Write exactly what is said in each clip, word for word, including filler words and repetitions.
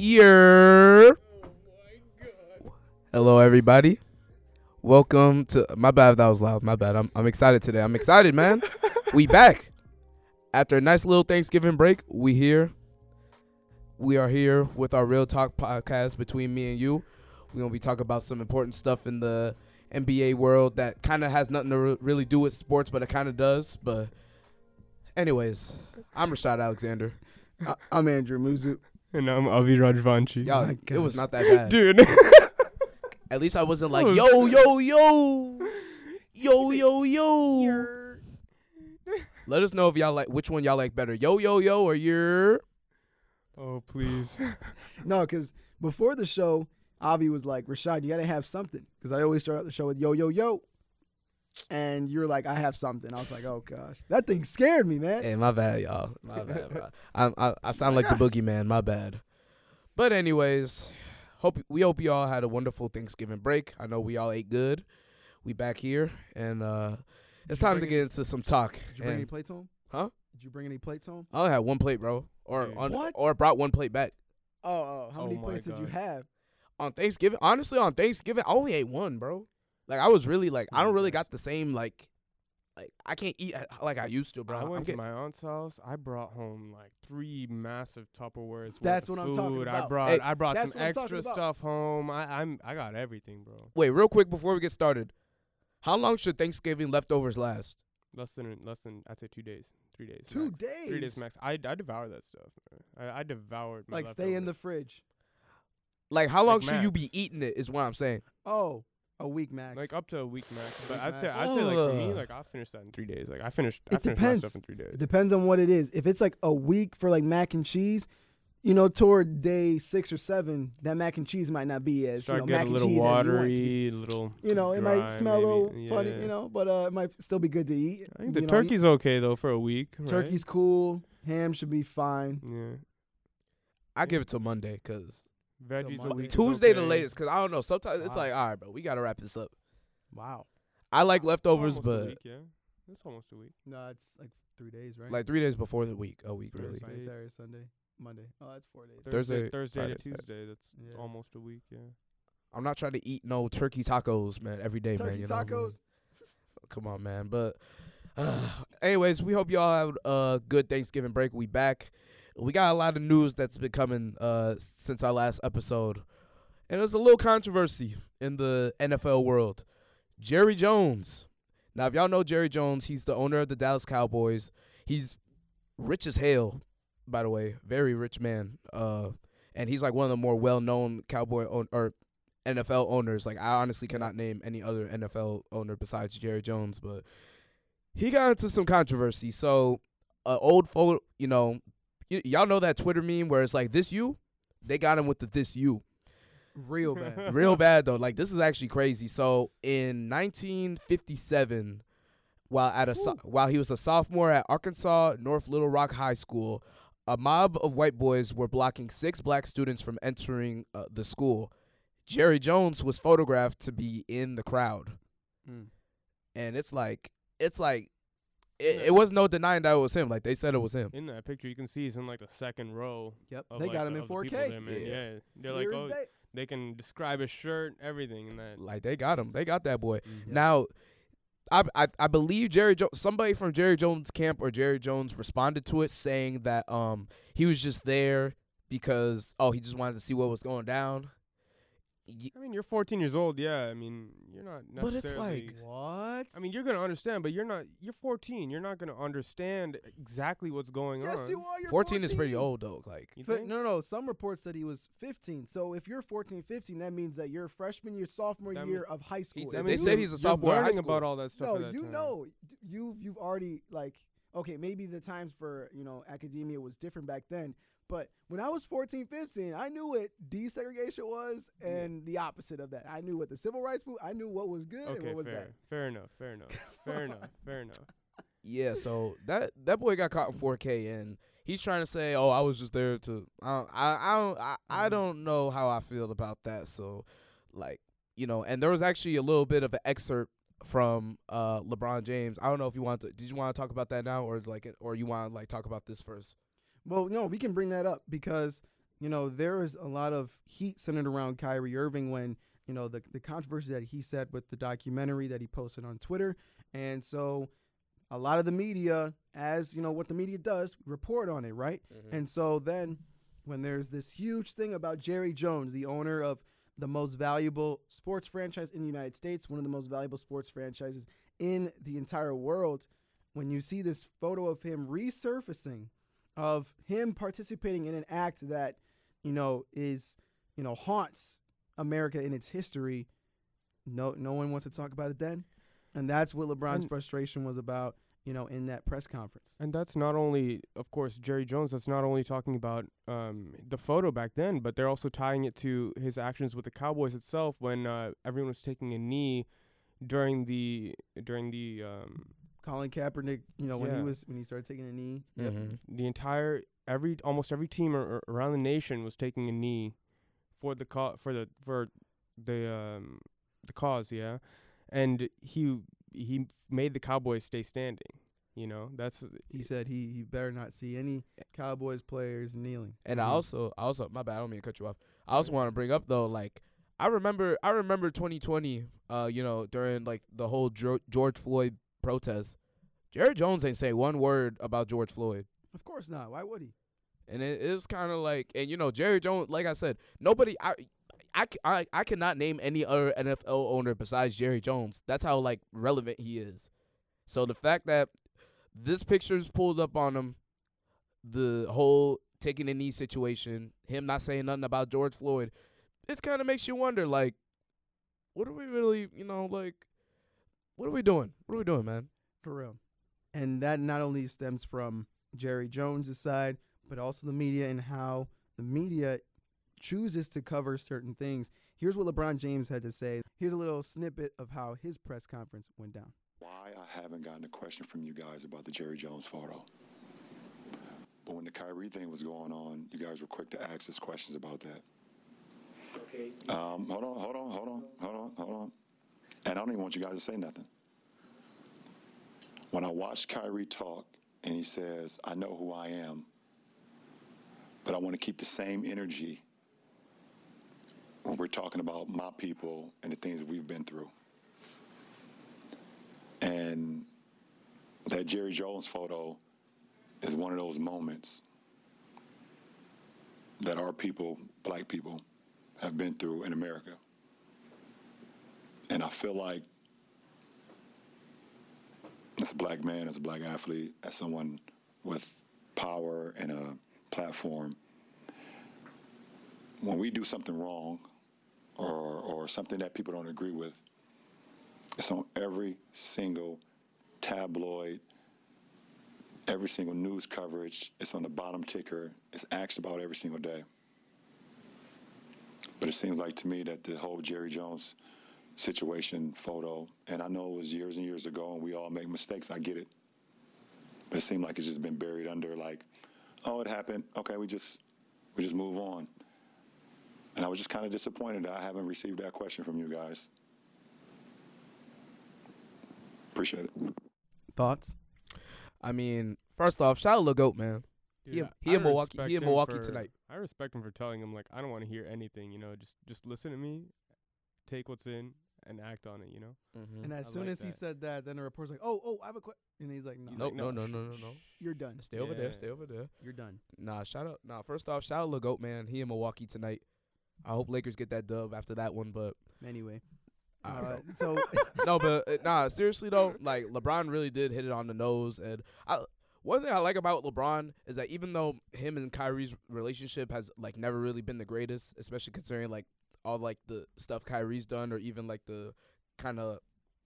year. Oh my God. Hello, everybody. Welcome to my bad. If that was loud. My bad. I'm I'm excited today. I'm excited, man. We back after a nice little Thanksgiving break. We here. We are here with our Real Talk podcast between me and you. We're gonna be talking about some important stuff in the N B A world that kind of has nothing to re- really do with sports, but it kind of does. But anyways, I'm Rashad Alexander. I- I'm Andrew Muzu. And I'm Avi Rajvanshi. Y'all, oh it was not that bad. Dude. At least I wasn't like, yo, yo, yo. Yo, yo, yo. Let us know if y'all like, which one y'all like better. Yo, yo, yo, or your. Oh, please. No, because before the show, Avi was like, Rashad, you got to have something. Because I always start out the show with yo, yo, yo. And you're like, I have something. I was like, oh, gosh. That thing scared me, man. Hey, my bad, y'all. My bad, bro. I'm, I, I sound like the boogeyman. My bad. But anyways, hope we hope you all had a wonderful Thanksgiving break. I know we all ate good. We back here. And uh, it's time to get into some talk. Did you bring any plates home? Huh? Did you bring any plates home? I only had one plate, bro. Or on, or brought one plate back. Oh, oh how oh many plates God. did you have? On Thanksgiving, honestly, on Thanksgiving, I only ate one, bro. Like, I was really, like, I don't really got the same, like, like I can't eat like I used to, bro. I went I'm to getting... my aunt's house. I brought home, like, three massive Tupperwares That's what food. I'm talking about. I brought, hey, I brought some extra stuff home. I I'm, I got everything, bro. Wait, real quick before we get started. How long should Thanksgiving leftovers last? Less than, less than I'd say, two days. Three days. Two max. days. Three days max. I I devour that stuff. I, I devoured. My like leftovers. Stay in the fridge. Like how long like should max. you be eating it? Is what I'm saying. Oh, a week max. Like up to a week max. But week I'd max. say I'd say like for me, like I'll finish that in three days. Like I finished. It I finished depends. my stuff in three days. It depends on what it is. If it's like a week for like mac and cheese, you know, toward day six or seven, that mac and cheese might not be as Start you know, mac a little and cheese watery, you want to. little. You know, it dry, might smell maybe. a little yeah. funny, you know, but uh, it might still be good to eat. I think the know, turkey's okay though for a week. Turkey's right? cool. Ham should be fine. Yeah, I give it till Monday because veggies a week. Tuesday okay. the latest because I don't know. Sometimes wow. it's like, all right, bro, we gotta wrap this up. Wow. I like leftovers, almost but a week, yeah, it's almost a week. No, it's like three days, right? Like three days before the week. A week really. Friday, Saturday, Sunday. Monday. Oh, that's four days. Thursday, Thursday, Thursday Friday, to Tuesday. Saturday. That's yeah. almost a week. Yeah. I'm not trying to eat no turkey tacos, man. Every day, turkey man. Turkey tacos. Know I mean? Come on, man. But, uh, anyways, we hope y'all have a good Thanksgiving break. We back. We got a lot of news that's been coming uh, since our last episode, and there's a little controversy in the N F L world. Jerry Jones. Now, if y'all know Jerry Jones, he's the owner of the Dallas Cowboys. He's rich as hell. By the way, very rich man, uh, and he's like one of the more well-known cowboy own- or N F L owners. Like I honestly cannot name any other N F L owner besides Jerry Jones, but he got into some controversy. So, an uh, old photo, you know, y- y'all know that Twitter meme where it's like this you, they got him with the this you, real bad, real bad though. Like this is actually crazy. So in nineteen fifty-seven, while at a so- while he was a sophomore at Arkansas North Little Rock High School. A mob of white boys were blocking six black students from entering uh, the school. Jerry Jones was photographed to be in the crowd. Mm. And it's like, it's like, it, it was no denying that it was him. Like, they said it was him. In that picture, you can see he's in, like, the second row. Yep, they like got him the, in four K. The in. Yeah. yeah, They're Here like, oh, they-, they can describe his shirt, everything. And that. Like, they got him. They got that boy. Mm-hmm. Now, I, I I believe Jerry jo- somebody from Jerry Jones' camp or Jerry Jones responded to it saying that um he was just there because oh he just wanted to see what was going down. Y- I mean you're fourteen years old, yeah. I mean you're not necessarily. But it's like what? I mean you're gonna understand, but you're not. You're fourteen. You're not gonna understand exactly what's going yes, on. Yes, you are. You're fourteen, fourteen is pretty old though. Like you think? no, no. Some reports said he was fifteen. So if you're fourteen, fifteen, that means that you're freshman year, sophomore that year of high school. He, that they means said he's a sophomore. Learning high school. About all that stuff. No, that you time. know, you you've already like okay, maybe the times for you know academia was different back then. But when I was fourteen, fifteen, I knew what desegregation was and yeah. the opposite of that. I knew what the civil rights movement, I knew what was good okay, and what was fair. bad. Fair enough, fair enough, fair enough, fair enough. Yeah, so that that boy got caught in four K, and he's trying to say, oh, I was just there to I – I, I, don't, I, I don't know how I feel about that. So, like, you know, and there was actually a little bit of an excerpt from uh, LeBron James. I don't know if you want to – did you want to talk about that now or, like, or you want to, like, talk about this first? Well, no, we can bring that up because you know, there is a lot of heat centered around Kyrie Irving when, you know, the, the controversy that he said with the documentary that he posted on Twitter. And so a lot of the media, as, you know, what the media does, report on it, right? Mm-hmm. And so then when there's this huge thing about Jerry Jones, the owner of the most valuable sports franchise in the United States, one of the most valuable sports franchises in the entire world, when you see this photo of him resurfacing, of him participating in an act that, you know, is, you know, haunts America in its history, no no one wants to talk about it then. And that's what LeBron's and frustration was about, you know, in that press conference. And that's not only, of course, Jerry Jones, that's not only talking about um, the photo back then, but they're also tying it to his actions with the Cowboys itself when uh, everyone was taking a knee during the during the um, Colin Kaepernick, you know, yeah. when he was when he started taking a knee. Mm-hmm. Yep. The entire every almost every team or, or around the nation was taking a knee for the co- for the for the um, the cause, yeah. And he he made the Cowboys stay standing. You know, that's he said he, he better not see any Cowboys players kneeling. And I also I also my bad, I don't mean to cut you off. I also want to bring up though, like I remember I remember twenty twenty, uh, you know, during like the whole George Floyd protest, Jerry Jones ain't say one word about George Floyd. Of course not. Why would he? And it, it was kind of like, and you know, Jerry Jones, like I said, nobody, I, I, I, I cannot name any other N F L owner besides Jerry Jones. That's how like relevant he is. So the fact that this picture's pulled up on him, the whole taking a knee situation, him not saying nothing about George Floyd, it kind of makes you wonder, like, what are we really, you know, like, what are we doing? What are we doing, man? For real. And that not only stems from Jerry Jones' side, but also the media and how the media chooses to cover certain things. Here's what LeBron James had to say. Here's a little snippet of how his press conference went down. Why I haven't gotten a question from you guys about the Jerry Jones photo. But when the Kyrie thing was going on, you guys were quick to ask us questions about that. Okay. Um, hold on, hold on, hold on, hold on, hold on. And I don't even want you guys to say nothing. When I watched Kyrie talk and he says, I know who I am, but I want to keep the same energy when we're talking about my people and the things that we've been through. And that Jerry Jones photo is one of those moments that our people, black people, have been through in America. And I feel like, as a black man, as a black athlete, as someone with power and a platform, when we do something wrong or, or something that people don't agree with, it's on every single tabloid, every single news coverage, it's on the bottom ticker, it's asked about every single day. But it seems like to me that the whole Jerry Jones situation, photo, and I know it was years and years ago and we all make mistakes, I get it, but it seemed like it's just been buried under like, oh, it happened, okay, we just we just move on. And I was just kind of disappointed that I haven't received that question from you guys. Appreciate it. Thoughts? I mean, first off, shout out Lil Goat, man. Dude, he, I, he, I in Milwaukee, he in Milwaukee for, tonight. I respect him for telling him like, I don't want to hear anything, you know, just just listen to me, take what's in and act on it, you know? Mm-hmm. And as I soon like as that. he said that, then the reporter's like, oh, oh, I have a question. And he's like, no. He's nope, like, no, no, no, no, no, no. You're done. Stay yeah. over there. Stay over there. You're done. Nah, shout out. Nah, first off, shout out Lil Goat, man. He in Milwaukee tonight. I hope Lakers get that dub after that one, but. Anyway. I don't uh, know. So no, but, uh, nah, seriously, though, like, LeBron really did hit it on the nose. And I, one thing I like about LeBron is that even though him and Kyrie's relationship has, like, never really been the greatest, especially considering, like, all, like, the stuff Kyrie's done or even, like, the kind of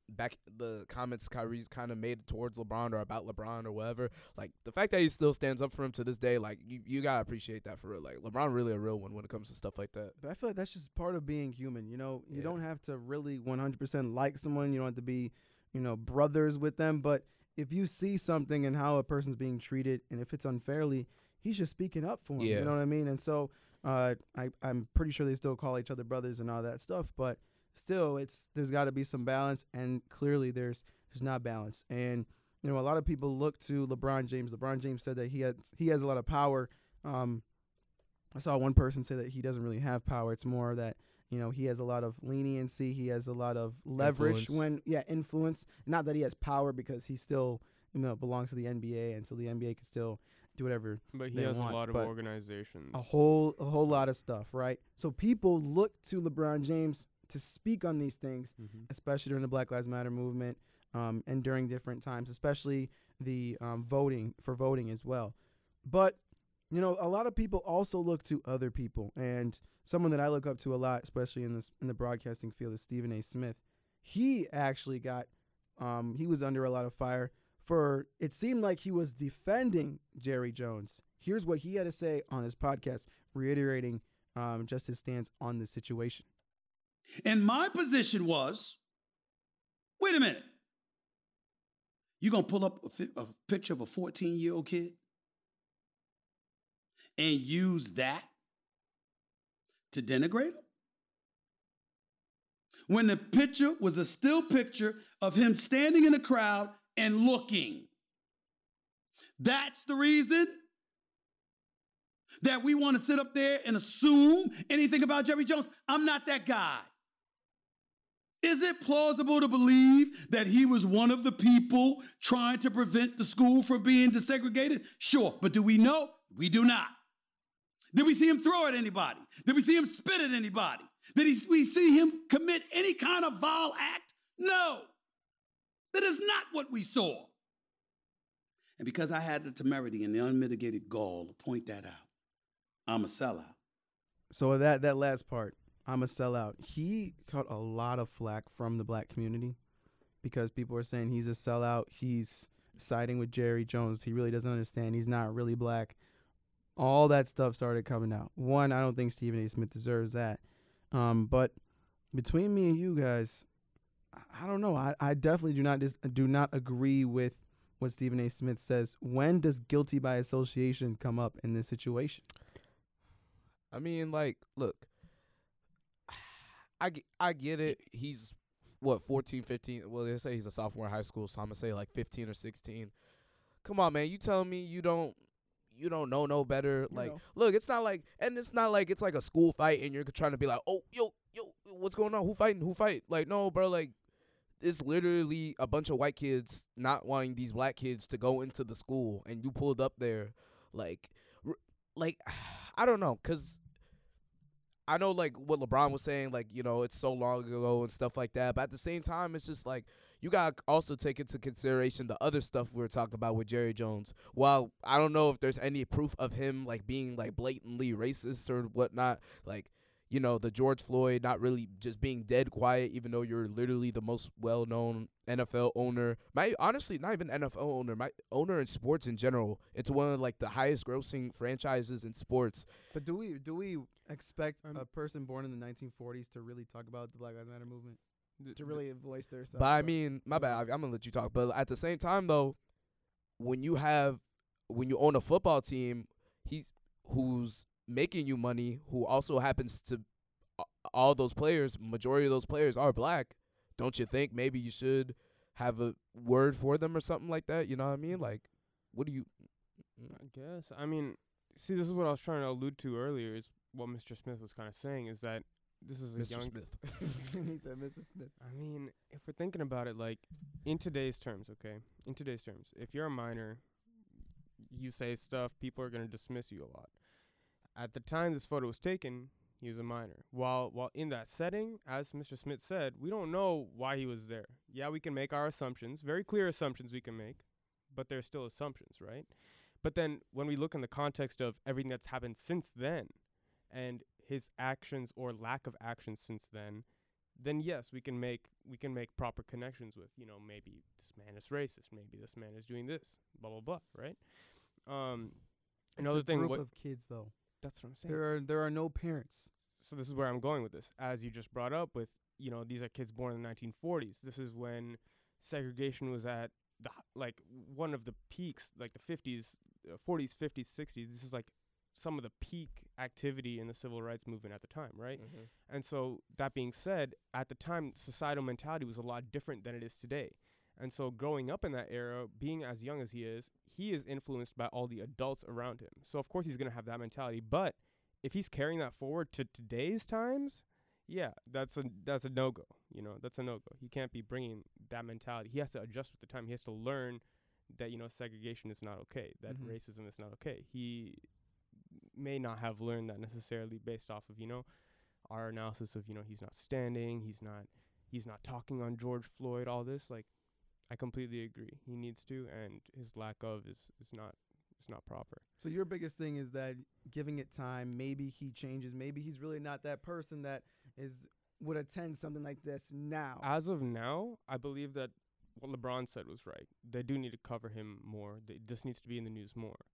back the comments Kyrie's kind of made towards LeBron or about LeBron or whatever. Like, the fact that he still stands up for him to this day, like, you, you got to appreciate that for real. Like, LeBron really a real one when it comes to stuff like that. But I feel like that's just part of being human, you know? You yeah. don't have to really one hundred percent like someone. You don't have to be, you know, brothers with them. But if you see something and how a person's being treated and if it's unfairly, he's just speaking up for him. Yeah. You know what I mean? And so – Uh, I, I'm pretty sure they still call each other brothers and all that stuff, but still, it's there's got to be some balance, and clearly there's there's not balance. And, you know, a lot of people look to LeBron James. LeBron James said that he has, he has a lot of power, um, I saw one person say that he doesn't really have power. It's more that, you know, he has a lot of leniency. He has a lot of leverage influence. when, yeah, influence. Not that he has power, because he still, you know, belongs to the N B A, and so the N B A can still do whatever But he they has want, a lot of organizations. A whole, a whole lot of stuff, right? So people look to LeBron James to speak on these things, mm-hmm. especially during the Black Lives Matter movement, um, and during different times, especially the um, voting for voting as well. But, you know, a lot of people also look to other people, and someone that I look up to a lot, especially in this in the broadcasting field, is Stephen A. Smith. He actually got um, he was under a lot of fire for, it seemed like he was defending Jerry Jones. Here's what he had to say on his podcast, reiterating um, just his stance on this situation. And my position was, wait a minute. You gonna pull up a, fi- a picture of a fourteen-year-old kid and use that to denigrate him? When the picture was a still picture of him standing in the crowd and looking. That's the reason that we want to sit up there and assume anything about Jerry Jones. I'm not that guy. Is it plausible to believe that he was one of the people trying to prevent the school from being desegregated? Sure, but do we know? We do not. Did we see him throw at anybody? Did we see him spit at anybody? Did he, we see him commit any kind of vile act? No. That is not what we saw. And because I had the temerity and the unmitigated gall to point that out, I'm a sellout. So that that last part, I'm a sellout. He caught a lot of flack from the black community because people are saying he's a sellout. He's siding with Jerry Jones. He really doesn't understand. He's not really black. All that stuff started coming out. One, I don't think Stephen A. Smith deserves that. Um, but between me and you guys, I don't know. I, I definitely do not dis- do not agree with what Stephen A. Smith says. When does guilty by association come up in this situation? I mean, like, look, I, I get it. He's, what, fourteen, fifteen? Well, they say he's a sophomore in high school, so I'm going to say like fifteen or sixteen. Come on, man. You telling me you don't you don't know no better? You like, know. Look, it's not like, and it's not like it's like a school fight and you're trying to be like, oh, yo, yo, what's going on? Who fighting? Who fight? Like, no, bro, like, it's literally a bunch of white kids not wanting these black kids to go into the school, and you pulled up there, like, r- like, I don't know, cause I know like what LeBron was saying, like, you know, it's so long ago and stuff like that, but at the same time, it's just like you gotta also take into consideration the other stuff we were talking about with Jerry Jones. While I don't know if there's any proof of him like being like blatantly racist or whatnot, like, you know, the George Floyd not really just being dead quiet, even though you're literally the most well-known N F L owner. My, honestly, not even N F L owner, my owner in sports in general. It's one of like the highest-grossing franchises in sports. But do we do we expect um, a person born in the nineteen forties to really talk about the Black Lives Matter movement, th- to really th- voice their side? But I mean, my bad. I'm gonna let you talk. But at the same time, though, when you have when you own a football team, he's who's making you money, who also happens to all those players, majority of those players are black. Don't you think maybe you should have a word for them or something like that? You know what I mean? Like, what do you? I guess. I mean, see, this is what I was trying to allude to earlier is what Mister Smith was kind of saying is that this is a Mister young. Smith. He said Missus Smith. I mean, if we're thinking about it, like, in today's terms, okay? In today's terms, if you're a minor, you say stuff, people are going to dismiss you a lot. At the time this photo was taken, he was a minor. While while in that setting, as Mister Smith said, we don't know why he was there. Yeah, we can make our assumptions, very clear assumptions we can make, but they're still assumptions, right? But then when we look in the context of everything that's happened since then and his actions or lack of actions since then, then yes, we can make we can make proper connections with, you know, maybe this man is racist, maybe this man is doing this, blah, blah, blah, right? Um, another thing, it's a group of kids, though. That's what I'm saying. There are there are no parents. So this is where I'm going with this. As you just brought up with, you know, these are kids born in the nineteen forties. This is when segregation was at the like one of the peaks, like the fifties, uh, forties, fifties, sixties. This is like some of the peak activity in the civil rights movement at the time, right? Mm-hmm. And so that being said, at the time, societal mentality was a lot different than it is today. And so growing up in that era, being as young as he is, he is influenced by all the adults around him. So, of course, he's going to have that mentality. But if he's carrying that forward to today's times, yeah, that's a that's a no-go. You know, that's a no-go. He can't be bringing that mentality. He has to adjust with the time. He has to learn that, you know, segregation is not okay, that mm-hmm. racism is not okay. He may not have learned that necessarily based off of, you know, our analysis of, you know, he's not standing, he's not he's not talking on George Floyd, all this. Like, I completely agree. He needs to, and his lack of is, is not it's not proper. So your biggest thing is that giving it time, maybe he changes, maybe he's really not that person that is would attend something like this now. As of now, I believe that what LeBron said was right. They do need to cover him more. They, this needs to be in the news more.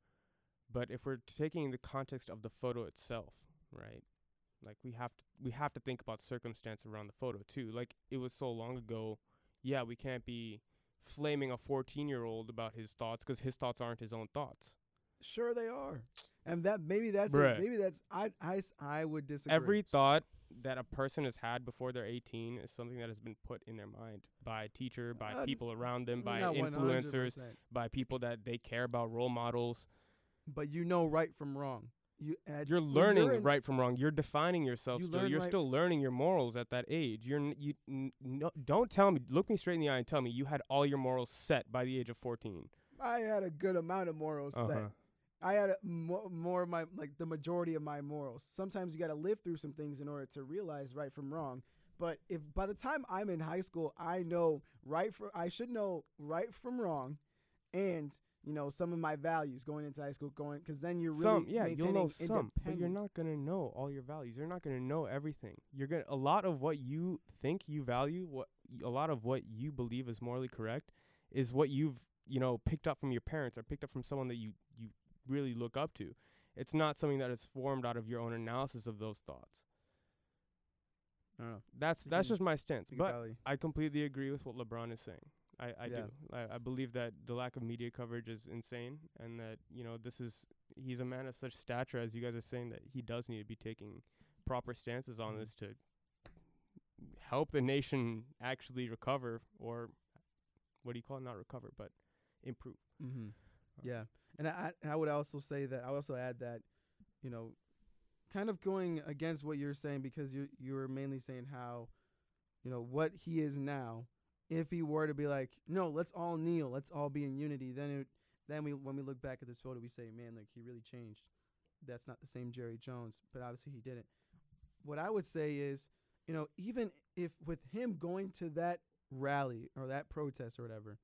But if we're taking the context of the photo itself, right? Like, we have to we have to think about circumstance around the photo too. Like, it was so long ago. Yeah, we can't be flaming a fourteen-year-old about his thoughts because his thoughts aren't his own thouts. Sure, they are, and that maybe that's a, maybe that's I I I would disagree. Every thought that a person has had before they're eighteen is something that has been put in their mind by a teacher, by uh, people around them, by influencers, one hundred percent by people that they care about, role models. But you know right from wrong. You add, you're learning you're in, right from wrong. You're defining yourself you still. You're right still learning your morals at that age. You're you no, don't tell me. Look me straight in the eye and tell me you had all your morals set by the age of fourteen. I had a good amount of morals uh-huh. set. I had a, mo- more of my like the majority of my morals. Sometimes you got to live through some things in order to realize right from wrong. But if by the time I'm in high school, I know right from I should know right from wrong, and you know, some of my values going into high school, going because then you're really some, yeah, maintaining you'll know some, but you're not gonna know all your values. You're not gonna know everything. You're gonna a lot of what you think you value, what a lot of what you believe is morally correct, is what you've you know picked up from your parents or picked up from someone that you you really look up to. It's not something that is formed out of your own analysis of those thoughts. I don't know. That's you that's can, just my stance, but value. I completely agree with what LeBron is saying. I, I yeah. do. I, I believe that the lack of media coverage is insane, and that, you know, this is he's a man of such stature, as you guys are saying, that he does need to be taking proper stances on mm-hmm. this to help the nation actually recover, or what do you call it? Not recover, but improve. Mm-hmm. Uh, yeah. And I, I would also say that, I also add that, you know, kind of going against what you're saying, because you you were mainly saying how, you know, what he is now. If he were to be like, no, let's all kneel, let's all be in unity, then it, then we when we look back at this photo, we say, man, like, he really changed. That's not the same Jerry Jones, but obviously he didn't. What I would say is, you know, even if with him going to that rally or that protest or whatever,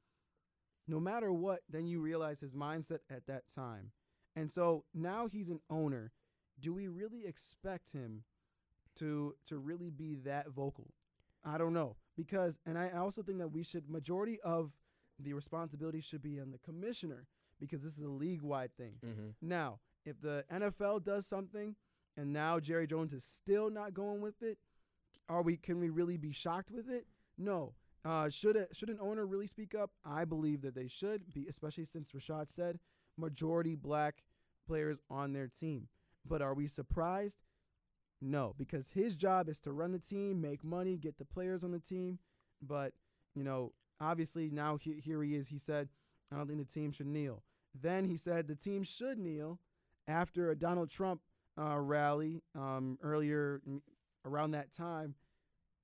no matter what, then you realize his mindset at that time. And so now he's an owner. Do we really expect him to to really be that vocal? I don't know. Because, and I also think that we should, majority of the responsibility should be on the commissioner, because this is a league-wide thing. Mm-hmm. Now, if the N F L does something and now Jerry Jones is still not going with it, are we? Can we really be shocked with it? No. Uh, should a, should an owner really speak up? I believe that they should, be, especially since Rashad said majority black players on their team. But are we surprised? No, because his job is to run the team, make money, get the players on the team. But, you know, obviously now he, here he is. He said, I don't think the team should kneel. Then he said the team should kneel after a Donald Trump uh, rally um, earlier around that time,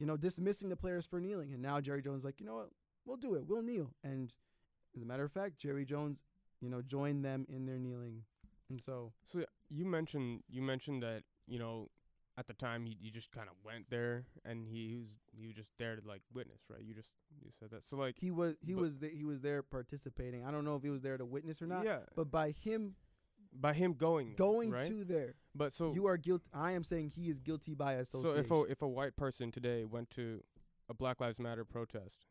you know, dismissing the players for kneeling. And now Jerry Jones is like, you know what, we'll do it. We'll kneel. And as a matter of fact, Jerry Jones, you know, joined them in their kneeling. And so. So you mentioned you mentioned that, you know, at the time, he, he just kind of went there, and he, he was he was just there to like witness, right? You just you said that, so like he was he was the, he was there participating. I don't know if he was there to witness or not. Yeah. But by him, by him going going there, right? to there. But so you are guilty. I am saying he is guilty by association. So if a, if a white person today went to a Black Lives Matter protest,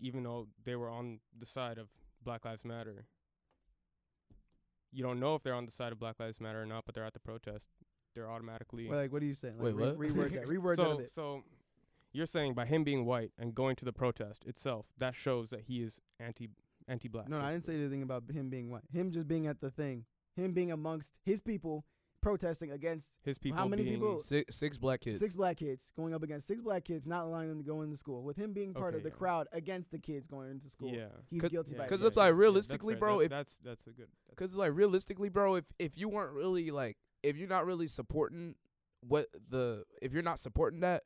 even though they were on the side of Black Lives Matter, you don't know if they're on the side of Black Lives Matter or not, but they're at the protest. They're automatically... Well, like, what are you saying? Like, Wait, re- what? Reword that. Reword so, that a bit. So, you're saying by him being white and going to the protest itself, that shows that he is anti, anti-black. No, I didn't say anything about him being white. Him just being at the thing. Him being amongst his people protesting against... His people How many people? Six, six black kids. Six black kids. Going up against six black kids, not allowing them to go into school. With him being part okay, of the yeah. crowd against the kids going into school. Yeah. He's guilty yeah, by... Because yeah, it's yeah, like, realistically, yeah, that's bro... That, if, that's that's a good... Because, like, realistically, bro, if if you weren't really, like... if you're not really supporting what the if you're not supporting that,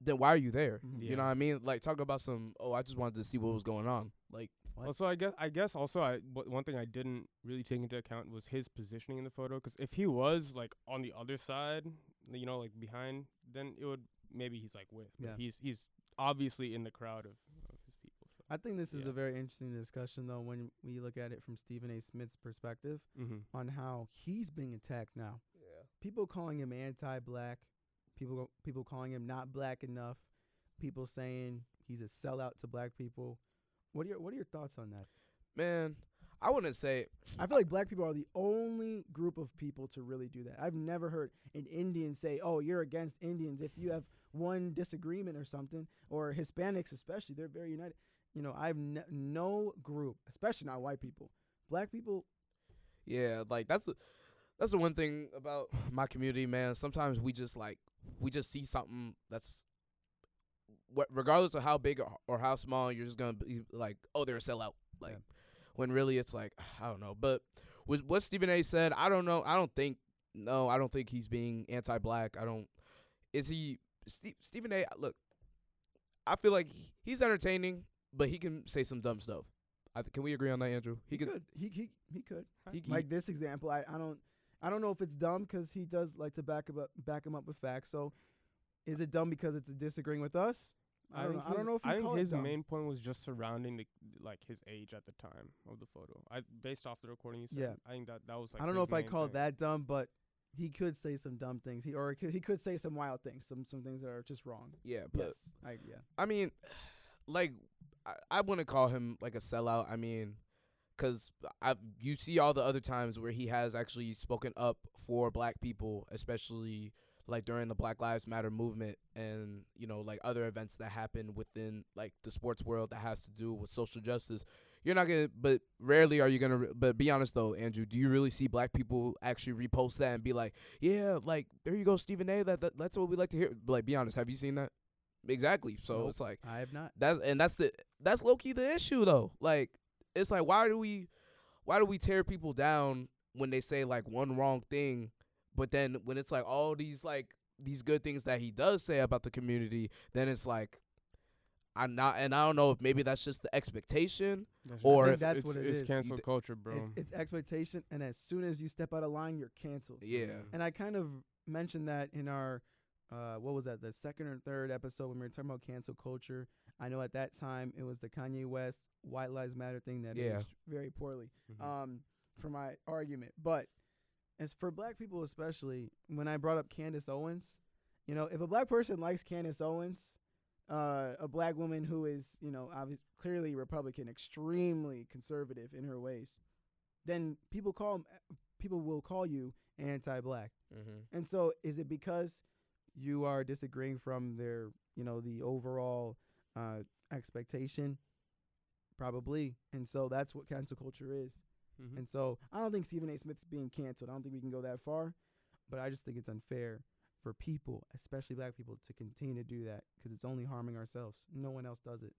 then why are you there? Yeah. You know what I mean? Like, talk about some, oh, I just wanted to see what was going on. Like, what? Also, I guess, I guess also I, w- one thing I didn't really take into account was his positioning in the photo. Because if he was, like, on the other side, you know, like, behind, then it would, maybe he's, like, with. But yeah. he's, he's obviously in the crowd of, of his people. So. I think this yeah. is a very interesting discussion, though, when we look at it from Stephen A. Smith's perspective mm-hmm. on how he's being attacked now. Yeah. People calling him anti-black. People people calling him not black enough. People saying he's a sellout to black people. What are your What are your thoughts on that? Man, I wouldn't say. I feel like black people are the only group of people to really do that. I've never heard an Indian say, "Oh, you're against Indians." If you have one disagreement or something, or Hispanics especially, they're very united. You know, I've ne- no group, especially not white people. Black people. Yeah, like that's the that's the one thing about my community, man. Sometimes we just like. We just see something that's, regardless of how big or how small, you're just going to be like, oh, they're a sellout. Like, yeah. When really it's like, I don't know. But with what Stephen A. said, I don't know. I don't think, no, I don't think he's being anti-black. I don't, is he, St- Stephen A., look, I feel like he's entertaining, but he can say some dumb stuff. I th- can we agree on that, Andrew? He, he could. could. He he he could. He, like he, this example, I, I don't. I don't know if it's dumb because he does like to back up, back him up with facts. So, is it dumb because it's disagreeing with us? I, I don't know. His, I don't know if you I think his main point was just surrounding the like his age at the time of the photo. I based off the recording you said. Yeah. I think that that was. Like, I don't know if I call that dumb, but he could say some dumb things. He or he could say some wild things. Some some things that are just wrong. Yeah, but yes. I, yeah. I mean, like I, I wouldn't call him like a sellout. I mean. Because I've you see all the other times where he has actually spoken up for black people, especially like during the Black Lives Matter movement and, you know, like other events that happen within like the sports world that has to do with social justice. You're not going to but rarely are you going to. But be honest, though, Andrew, do you really see black people actually repost that and be like, yeah, like, there you go, Stephen A. That, that that's what we like to hear. But, like, be honest. Have you seen that? Exactly. So nope, it's like I have not. That's and that's the that's low key the issue, though. Like. It's like, why do we why do we tear people down when they say, like, one wrong thing, but then when it's, like, all these, like, these good things that he does say about the community, then it's, like, I'm not, and I don't know if maybe that's just the expectation that's or if that's it's, what it it's is. It's cancel culture, bro. It's, it's expectation, and as soon as you step out of line, you're canceled. Yeah. And I kind of mentioned that in our, uh, what was that, the second or third episode when we were talking about cancel culture. I know at that time it was the Kanye West White Lives Matter thing that yeah. aged very poorly mm-hmm. um, for my argument. But as for black people especially, when I brought up Candace Owens, you know, if a black person likes Candace Owens, uh, a black woman who is, you know, obviously clearly Republican, extremely conservative in her ways, then people call people will call you anti-black. Mm-hmm. And so is it because you are disagreeing from their, you know, the overall Uh, expectation, probably, and so that's what cancel culture is. Mm-hmm. And so I don't think Stephen A. Smith's being canceled. I don't think we can go that far, but I just think it's unfair for people, especially black people, to continue to do that because it's only harming ourselves. No one else does it.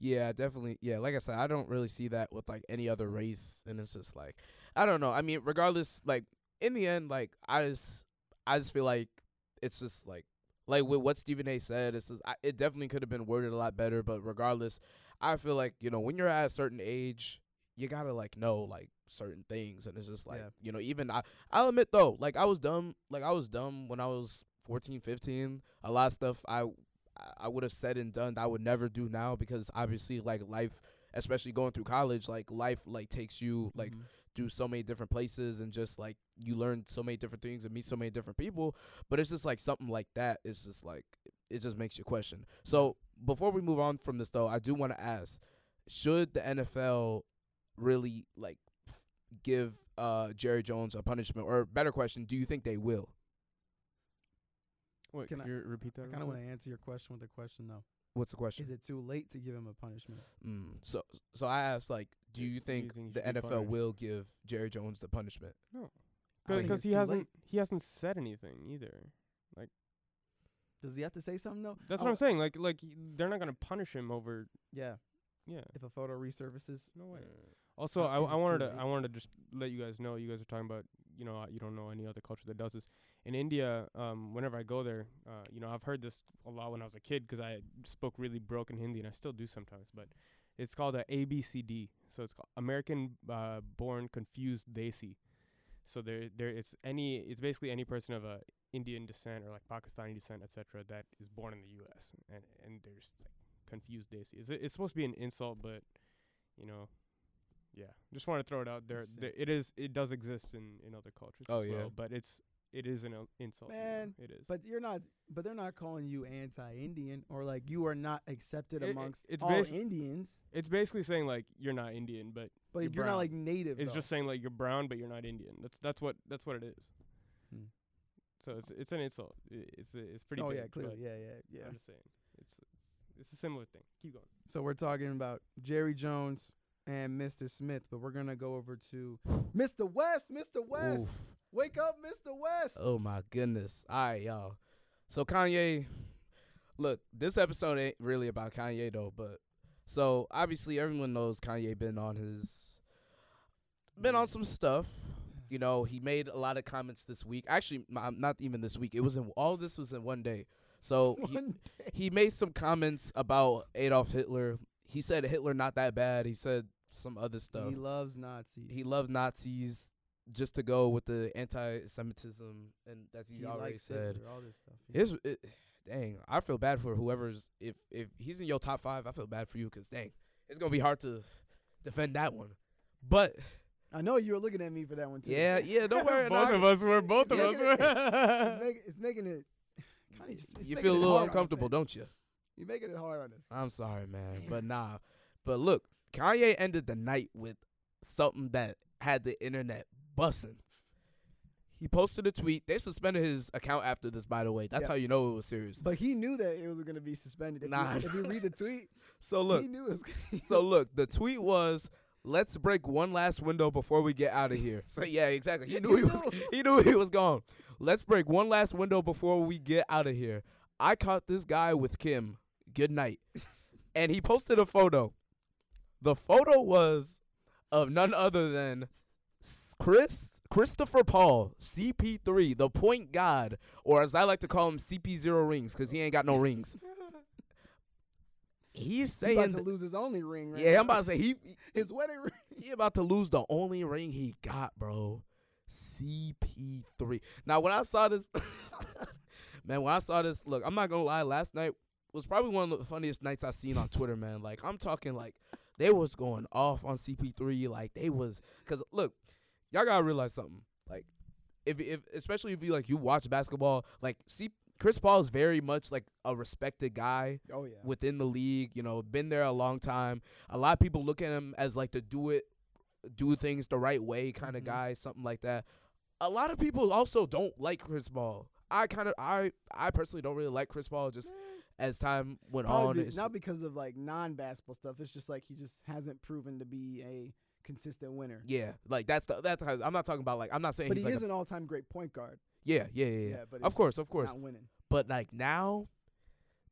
Yeah, definitely. Yeah, like I said, I don't really see that with like any other race, and it's just like I don't know. I mean, regardless, like in the end, like I just, I just feel like it's just like. Like, with what Stephen A. said, it's just, I, it definitely could have been worded a lot better. But regardless, I feel like, you know, when you're at a certain age, you got to, like, know, like, certain things. And it's just, like, yeah. you know, even I, I'll admit, though, like, I was dumb. Like, I was dumb when I was fourteen, fifteen. A lot of stuff I I would have said and done that I would never do now because, obviously, like, life, especially going through college, like, life, like, takes you, like, mm-hmm. through so many different places and just, like, you learn so many different things and meet so many different people. But it's just, like, something like that. It's just, like, it just makes you question. So before we move on from this, though, I do want to ask, should the N F L really, like, give uh, Jerry Jones a punishment? Or better question, do you think they will? Wait, can, can I, you repeat that? I kind of want to answer your question with a question, though. What's the question? Is it too late to give him a punishment? Mm. So so I asked, like, do you think do you think the N F L will give Jerry Jones the punishment? No. Because he hasn't late. he hasn't said anything either. Like, does he have to say something, though? That's oh. what I'm saying. Like, like they're not going to punish him over... Yeah. Yeah. If a photo resurfaces. No way. Uh, also, I, I wanted to I wanted to just let you guys know, you guys are talking about you know, you don't know any other culture that does this. In India, um, whenever I go there, uh, you know, I've heard this a lot when I was a kid because I spoke really broken Hindi, and I still do sometimes, but it's called a A B C D. So it's called American uh, Born Confused Desi. So there, there, it's any, it's basically any person of a Indian descent or like Pakistani descent, et cetera, that is born in the U S and and there's like confused Desi. It's, it's supposed to be an insult, but you know, yeah, just want to throw it out there. there. It is, it does exist in, in other cultures. Oh as well, yeah, but it's it is an uh, insult. Man, you know, it is. But you're not. But they're not calling you anti-Indian or like you are not accepted it, amongst it's all basi- Indians. It's basically saying like you're not Indian, but but you're, you're not like native. It's though. Just saying like you're brown, but you're not Indian. That's that's what that's what it is. Hmm. So it's it's an insult. It's it's pretty. Oh big, yeah, clearly. Yeah, yeah, yeah. I'm just saying it's it's a similar thing. Keep going. So we're talking about Jerry Jones and Mister Smith, but we're going to go over to Mister West. Mister West. Oof. Wake up, Mister West. Oh, my goodness. All right, y'all. So, Kanye, look, this episode ain't really about Kanye, though, but so obviously everyone knows Kanye been on his, been on some stuff. You know, he made a lot of comments this week. Actually, not even this week. It was in, all this was in one day. So one he, day. he made some comments about Adolf Hitler. He said Hitler not that bad. He said some other stuff. He loves Nazis. He loves Nazis just to go with the anti-Semitism and that he, he already said. Hitler, all this stuff. Yeah. His, it, dang, I feel bad for whoever's if if he's in your top five. I feel bad for you because dang, it's gonna be hard to defend that one. But I know you were looking at me for that one too. Yeah, yeah. Don't worry. both of us were. Both of us were. it's, make, it's making it. Kinda, it's you making feel a little uncomfortable, don't you? You're making it hard on us. I'm sorry, man, yeah. but nah. But look, Kanye ended the night with something that had the internet busting. He posted a tweet. They suspended his account after this, by the way. That's yeah. how you know it was serious. But he knew that it was going to be suspended. If nah. You, if you read the tweet, so look, he knew it was gonna, so look, the tweet was, "Let's break one last window before we get out of here." So yeah, exactly. He knew he was. He knew he was gone. Let's break one last window before we get out of here. I caught this guy with Kim. Good night. And he posted a photo. The photo was of none other than Chris Christopher Paul, C P three, the point god, or as I like to call him, C P zero rings, because he ain't got no rings. He's saying he about to th- lose his only ring. Right yeah, now. I'm about to say he, he his wedding ring. He about to lose the only ring he got, bro. C P three. Now, when I saw this, man, when I saw this, look, I'm not gonna lie. Last night was probably one of the funniest nights I've seen on Twitter, man. Like, I'm talking like they was going off on C P three. Like they was, cause look, y'all gotta realize something. Like, if if especially if you like you watch basketball, like C. Chris Paul is very much like a respected guy oh, yeah. within the league. You know, been there a long time. A lot of people look at him as like the do it, do things the right way kind of mm-hmm. guy, something like that. A lot of people also don't like Chris Paul. I kind of, I, I personally don't really like Chris Paul. Just yeah. as time went Probably on, be, not because of like non-basketball stuff. It's just like he just hasn't proven to be a consistent winner. Yeah, like that's the that's how, I'm not talking about like I'm not saying. But he's he like is a, an all-time great point guard. Yeah, yeah, yeah, yeah. yeah but of course, of course. Not winning. But like now,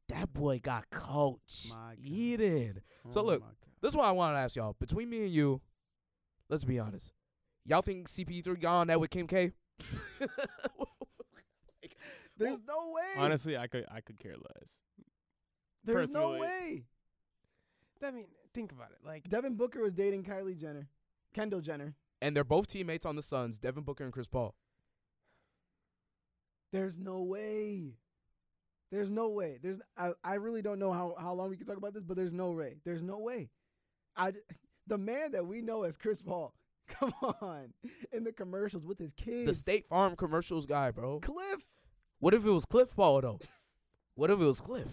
that boy got coach Eden. Oh so look, this is what I want to ask y'all. Between me and you, let's be honest. Y'all think C P three gone that with Kim K? like, there's no way. Honestly, I could I could care less. There's Personally. no way. I mean, think about it. Like Devin Booker was dating Kylie Jenner, Kendall Jenner, and they're both teammates on the Suns. Devin Booker and Chris Paul. There's no way. There's no way. There's I, I really don't know how, how long we can talk about this, but there's no way. There's no way. I, the man that we know as Chris Paul, come on, in the commercials with his kids. The State Farm commercials guy, bro. Cliff. What if it was Cliff Paul, though? What if it was Cliff?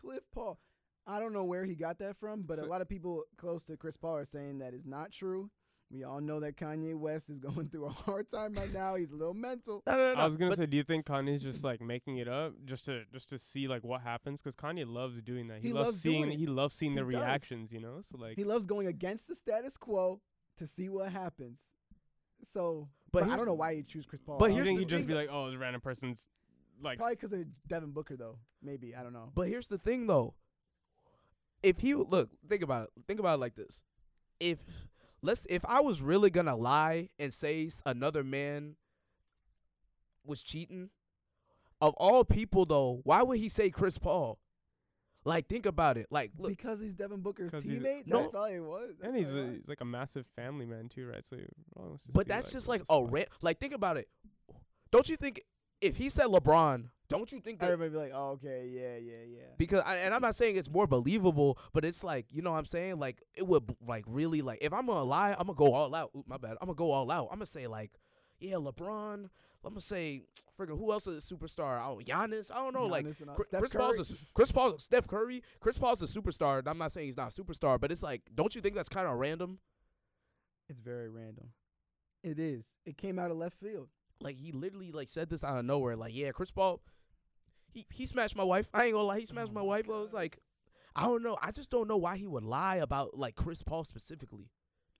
Cliff Paul. I don't know where he got that from, but so, a lot of people close to Chris Paul are saying that is not true. We all know that Kanye West is going through a hard time right now. He's a little mental. No, no, no, I was gonna say, do you think Kanye's just like making it up just to just to see like what happens? Because Kanye loves doing that. He, he loves, loves seeing. He loves seeing he the does. reactions. You know, so like he loves going against the status quo to see what happens. So, but, but I don't know why he choose Chris Paul. But you think he'd just be like, oh, it's a random person's like probably because of Devin Booker though. Maybe I don't know. But here's the thing though. If he look, think about it. Think about it like this. If let's if I was really gonna lie and say another man was cheating, of all people though, why would he say Chris Paul? Like, think about it. Like, look, because he's Devin Booker's teammate. No, that's probably what. That's and he's, a, he's like a massive family man too, right? So, well, but that's like, just like a rant. Like, think about it. Don't you think if he said LeBron, don't you think that everybody be like, oh, okay, yeah, yeah, yeah? Because, I, and I'm not saying it's more believable, but it's like, you know what I'm saying? Like, it would like really like if I'm gonna lie, I'm gonna go all out. Oop, my bad. I'm gonna go all out. I'm gonna say like, yeah, LeBron. I'm gonna say, freaking, who else is a superstar? Oh, Giannis. I don't know. Giannis like, Chris, Chris Paul's, a, Chris Paul, Steph Curry. Chris Paul's a superstar. And I'm not saying he's not a superstar, but it's like, don't you think that's kind of random? It's very random. It is. It came out of left field. Like, he literally like said this out of nowhere. Like, yeah, Chris Paul, he he smashed my wife. I ain't gonna lie, he smashed oh my, my wife. I was like, I don't know. I just don't know why he would lie about like Chris Paul specifically.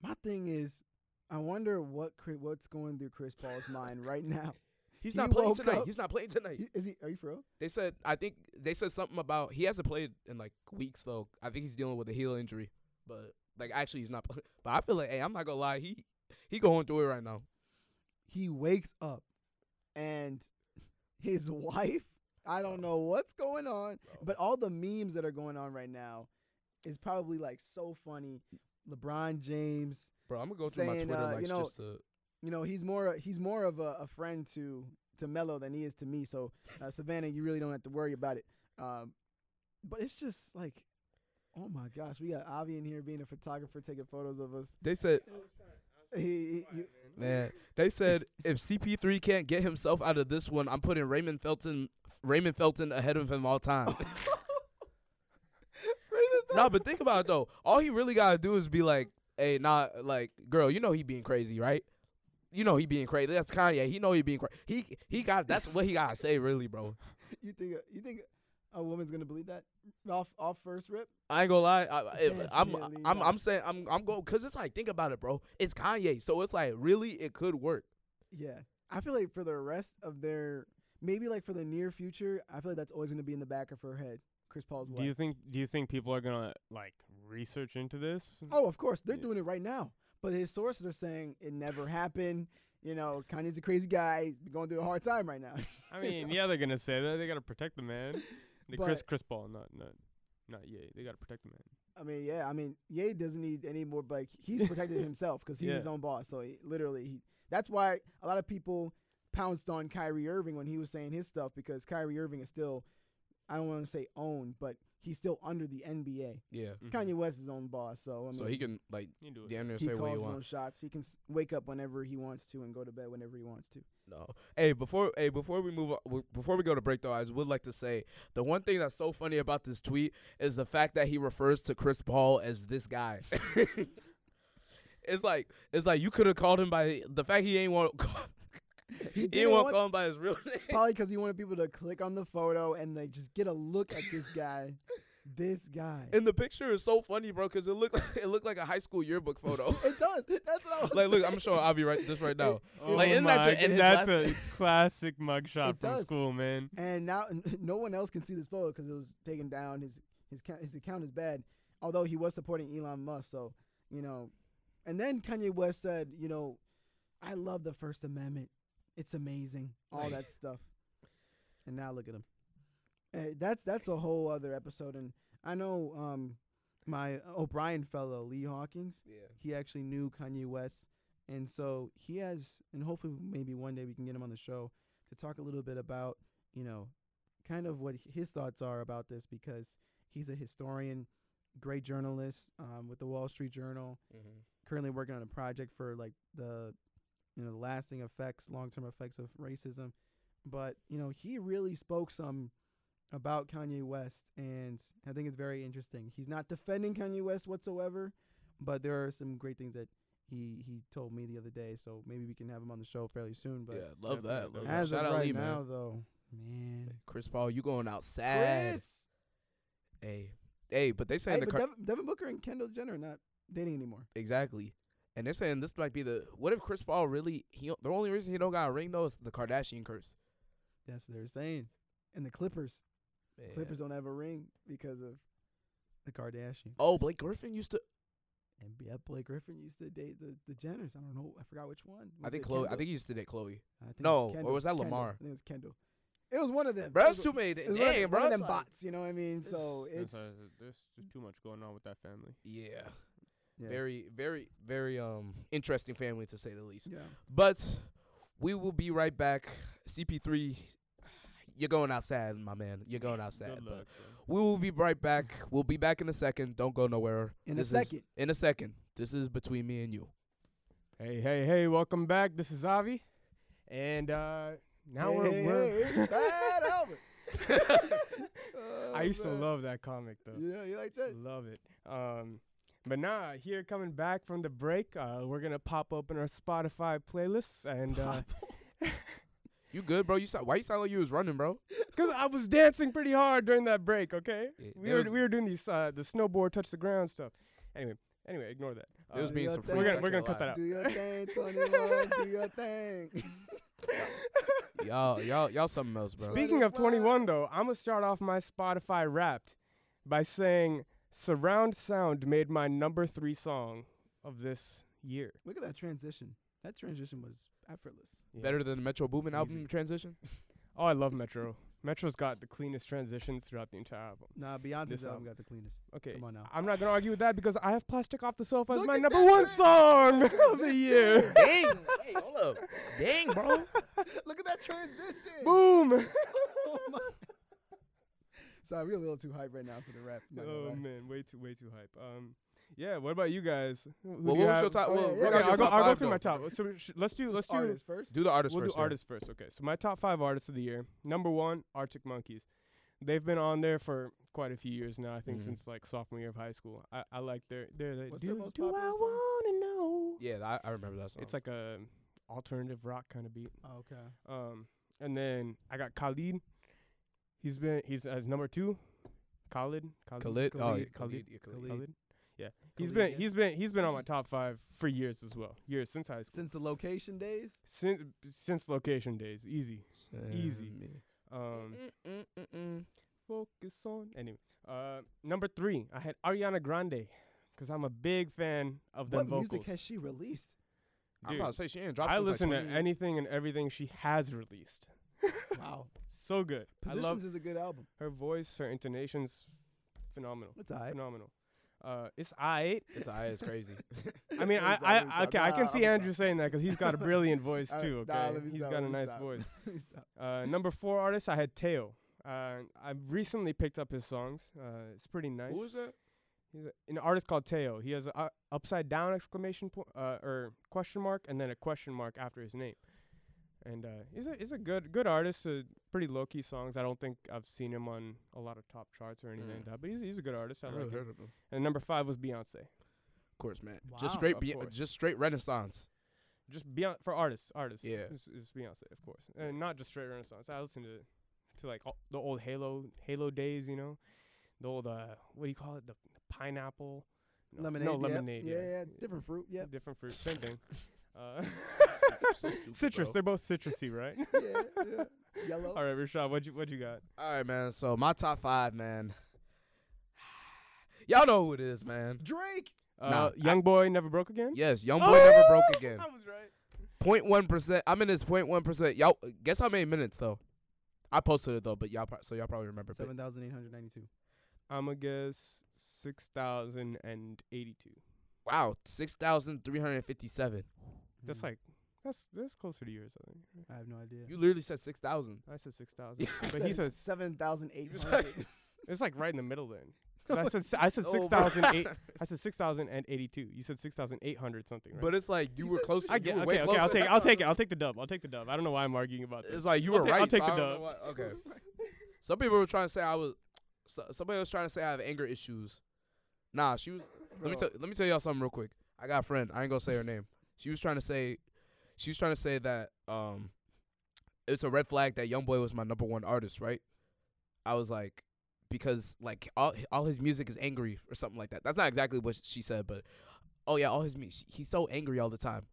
My thing is, I wonder what what's going through Chris Paul's mind right now. He's he not playing tonight. Up. He's not playing tonight. Is he? Are you for real? They said. I think they said something about he hasn't played in like weeks though. I think he's dealing with a heel injury. But like actually, he's not. But I feel like, hey, I'm not gonna lie. He he going through it right now. He wakes up, and his wife. I don't know what's going on, but all the memes that are going on right now is probably like so funny. LeBron James. Bro, I'm gonna go saying, through my Twitter uh, likes you know, just to. You know, he's more he's more of a, a friend to to Melo than he is to me. So, uh, Savannah, you really don't have to worry about it. Um, but it's just like, oh my gosh, we got Avi in here being a photographer taking photos of us. They said, he, he, he, man, they said if C P three can't get himself out of this one, I'm putting Raymond Felton Raymond Felton ahead of him all time. No, nah, but think about it though. All he really gotta do is be like, hey, not nah, like, girl, you know he being crazy, right? You know he being crazy. That's Kanye. He know he being crazy. He he got that's what he gotta say, really, bro. You think you think a woman's gonna believe that off off first rip? I ain't gonna lie. I, I'm, I'm I'm I'm saying I'm I'm going because it's like, think about it, bro. It's Kanye, so it's like really it could work. Yeah, I feel like for the rest of their maybe like for the near future, I feel like that's always gonna be in the back of her head. Chris Paul's wife. Do you think do you think people are gonna like research into this? Oh, of course. They're yeah. doing it right now. But his sources are saying it never happened. You know, Kanye's a crazy guy. He's been going through a hard time right now. I mean, you know? Yeah, they're gonna say that. They gotta protect the man. The Chris Chris Paul, not not not Ye. They gotta protect the man. I mean, yeah, I mean, Ye doesn't need any more, like, he's protected himself because he's yeah. his own boss. So he, literally he, that's why a lot of people pounced on Kyrie Irving when he was saying his stuff, because Kyrie Irving is still, I don't want to say own, but he's still under the N B A. Yeah. Mm-hmm. Kanye West is his own boss, so I mean, so he can like he can damn near say what he wants. He calls his own shots. He can s- wake up whenever he wants to and go to bed whenever he wants to. No. Hey, before hey before we move on, before we go to break though, I would like to say the one thing that's so funny about this tweet is the fact that he refers to Chris Paul as this guy. It's like it's like you could have called him by the fact he ain't want. He, he didn't want to call him by his real name. Probably because he wanted people to click on the photo and they just get a look at this guy. This guy. And the picture is so funny, bro, because it looked like, it looked like a high school yearbook photo. It does. That's what I was like, saying. Look, I'm showing Avi right this right now. Oh like, my, that just, and that's a classic mugshot from does. School, man. And now no one else can see this photo because it was taken down. His, his, his account is bad, although he was supporting Elon Musk. So, you know. And then Kanye West said, you know, I love the First Amendment. It's amazing, all that stuff, and now look at him. Hey, that's that's a whole other episode, and I know um, my O'Brien fellow, Lee Hawkins, yeah. he actually knew Kanye West, and so he has, and hopefully maybe one day we can get him on the show to talk a little bit about, you know, kind of what his thoughts are about this, because he's a historian, great journalist um, with the Wall Street Journal, mm-hmm. currently working on a project for, like, the – you know, the lasting effects, long-term effects of racism. But, you know, he really spoke some about Kanye West, and I think it's very interesting. He's not defending Kanye West whatsoever, but there are some great things that he, he told me the other day, so maybe we can have him on the show fairly soon. But yeah, love that. Love as that. Of Shout right out Lee, now, man. Though, man. Chris Paul, you going out sad. Chris! Hey, hey, but they saying hey, the... Car- Devin, Devin Booker and Kendall Jenner are not dating anymore. Exactly. And they're saying this might be the – what if Chris Paul really – he the only reason he don't got a ring, though, is the Kardashian curse. That's what they're saying. And the Clippers. Man. Clippers don't have a ring because of the Kardashian. Oh, Blake Griffin used to And yeah, Blake Griffin used to date the, the Jenners. I don't know. I forgot which one. Was I think Chloe. Kendall? I think he used to date Chloe. No, was or was that Lamar? Kendall. I think it was Kendall. It was one of them. Bro, that's too many. It was Dang, one, of, bro, one of them bots. You know what I mean? It's, so it's a, there's just too much going on with that family. Yeah. yeah. Very, very, very um interesting family, to say the least. Yeah. But we will be right back. C P three, you're going outside, my man. You're going outside. Good luck, but we will be right back. We'll be back in a second. Don't go nowhere. In this a second. Is, in a second. This is Between Me and You. Hey, hey, hey. Welcome back. This is Avi. And uh Now hey, we're, hey, we're hey, it's Bad Albert. oh, I used man. to love that comic though. Yeah, you like that? Love it. Um, but nah, here coming back from the break, uh, we're gonna pop open our Spotify playlists and. Uh, you good, bro? You sound, why you sound like you was running, bro? Cause I was dancing pretty hard during that break. Okay, yeah, we were was, we were doing these uh, the snowboard touch the ground stuff. Anyway. Anyway, ignore that. It uh, was being some free We're gonna, we're gonna cut that out. Do your thing, twenty-one. Do your thing. y'all, y'all, y'all, something else, bro. Speaking of twenty-one, though, I'm gonna start off my Spotify Wrapped by saying "Surround Sound" made my number three song of this year. Look at that transition. That transition was effortless. Yeah. Better than the Metro Boomin album transition. Oh, I love Metro. Metro's got the cleanest transitions throughout the entire album. Nah, Beyonce's this album, album got the cleanest. Okay. Come on now. I'm not going to argue with that because I Have Plastic Off the Sofa as my number one trend. song of the year. Dang. Hey, hold up. Dang, bro. Look at that transition. Boom. oh, my. Sorry, we're a little too hype right now for the rap. Oh, man. Way too, way too hype. Um, Yeah, what about you guys? Who well, what was your top? Oh, well, yeah, yeah, okay, your I'll, top go, I'll go through though. my top. So sh- let's do. Just let's do artists first. Do the artists we'll first. We'll do artists first. Okay, so my top five artists of the year. Number one, Arctic Monkeys. They've been on there for quite a few years now. I think mm-hmm. since like sophomore year of high school. I, I like their their. their What's do, their most do popular I song? wanna know? Yeah, I, I remember that song. It's like a alternative rock kind of beat. Oh, okay. Um, and then I got Khalid. He's been he's as number two. Khalid. Khalid. Khalid. Oh, Khalid. Khalid. Khalid. Khalid. Khalid. Yeah, he's been he's been he's been on my top five for years as well. Years since high school. Since the location days. Since since location days, easy, Sam. easy. Um, mm, mm, mm. Focus on anyway. Uh, number three, I had Ariana Grande, because I'm a big fan of them vocals. What music has she released? Dude, I'm about to say she ain't dropped. I listen like to anything and everything she has released. Wow, so good. Positions I love is a good album. Her voice, her intonations, phenomenal. That's all right. Phenomenal. Uh, it's aight. It's aight. It's crazy. I mean, I, I, I, okay, nah, I can see I'm Andrew stop. saying that because he's got a brilliant voice too. Okay, nah, he's stop, got a nice stop. voice. uh, number four artist, I had Tao. Uh, I recently picked up his songs. Uh, it's pretty nice. Who is that? He's a, an artist called Tao. He has a uh, upside down exclamation point uh, or question mark, and then a question mark after his name. And uh, he's a he's a good good artist. Uh, pretty low key songs. I don't think I've seen him on a lot of top charts or anything mm. like that. But he's he's a good artist. I, I like really him. heard of him. And number five was Beyonce. Of course, man. Wow. Just straight be- course. just straight Renaissance. Just Beyonce for artists. Artists. Yeah. It's, it's Beyonce, of course, and not just straight Renaissance. I listen to to like all, the old Halo Halo days. You know, the old uh, what do you call it? The, the pineapple. No, lemonade. No lemonade. Yep. Yeah. yeah, yeah. Different fruit. Yeah. Different fruit. Same thing. Uh, so stupid, citrus. Bro. They're both citrusy, right? yeah, yeah. Yellow. All right, Rashad, what you what you got? All right, man. So my top five, man. Y'all know who it is, man. Drake. Uh, nah, Young I, Boy Never Broke Again. Yes, Young Boy oh! Never Broke Again. I was right. zero point one percent I'm in his zero point one percent Y'all, guess how many minutes though? I posted it though, but y'all pro- so y'all probably remember. Seven thousand eight hundred ninety-two. I'm gonna guess six thousand and eighty-two. Wow, six thousand three hundred fifty-seven. That's like, that's that's closer to yours, I think. I have no idea. You literally said six thousand. I said six thousand, but said he said seven thousand eight hundred. It's like right in the middle then. I said I said six thousand eight. I said six thousand and eighty-two. You said six thousand eight hundred something. Right? But it's like you he were close. I get okay. Okay, closer. I'll take I'll take it. I'll take the dub. I'll take the dub. I don't know why I'm arguing about this. It's like you I'll were take, right. I'll take so the dub. Why, okay. Some people were trying to say I was. So, somebody was trying to say I have anger issues. Nah, she was. Bro. Let me tell. Let me tell y'all something real quick. I got a friend. I ain't gonna say her name. She was trying to say, she was trying to say that um, it's a red flag that YoungBoy was my number one artist, right? I was like, because like all all his music is angry or something like that. That's not exactly what she said, but oh yeah, all his music, he's so angry all the time.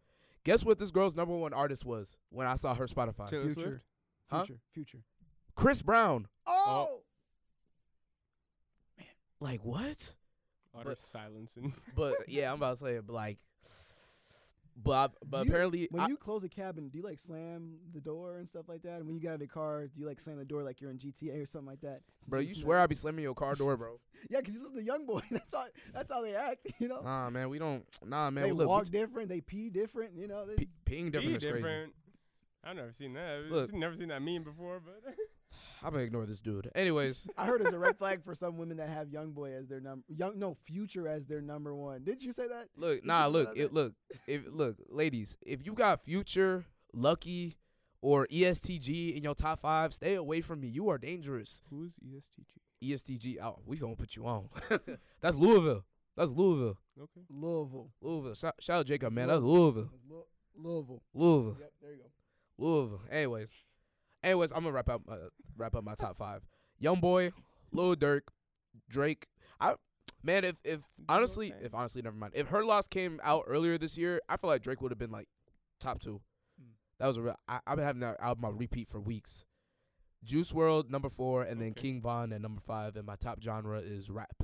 Guess what this girl's number one artist was when I saw her Spotify? Taylor Future, Swift? Huh? Future, Future, Chris Brown. Oh, oh. Man, like what? Utter but, silencing. But yeah, I'm about to say it, but like, but I, but you, apparently, when I, you close a cabin, do you like slam the door and stuff like that? And when you got in the car, do you like slam the door like you're in G T A or something like that? It's bro, you swear I be slamming your car door, bro. Yeah, because you listen to Young Boy. That's how that's how they act, you know. Nah, man, we don't. Nah, man, they look, walk we, different. They pee different. You know, p- peeing different. Pee is crazy. Different. I've never seen that. Look, I've never seen that meme before, but. I'm gonna ignore this dude. Anyways, I heard it's a red flag for some women that have Young Boy as their number young, no Future as their number one. Did you say that? Look, Did nah, look, it, look, if look, ladies, if you got Future, Lucky, or E S T G in your top five, stay away from me. You are dangerous. Who's E S T G? E S T G. Oh, we gonna put you on. That's Louisville. That's Louisville. Okay. Louisville. Louisville. Shout, shout out Jacob, it's man. Louisville. That's Louisville. Louisville. Louisville. Yep. There you go. Louisville. Anyways. Anyways, I'm gonna wrap up my, wrap up my top five. Young Boy, Lil Durk, Drake. I man, if if honestly, if honestly, never mind. If Her Loss came out earlier this year, I feel like Drake would have been like top two. Mm. That was a real. I, I've been having that album on repeat for weeks. Juice world number four, and okay. then King Von at number five, and my top genre is rap.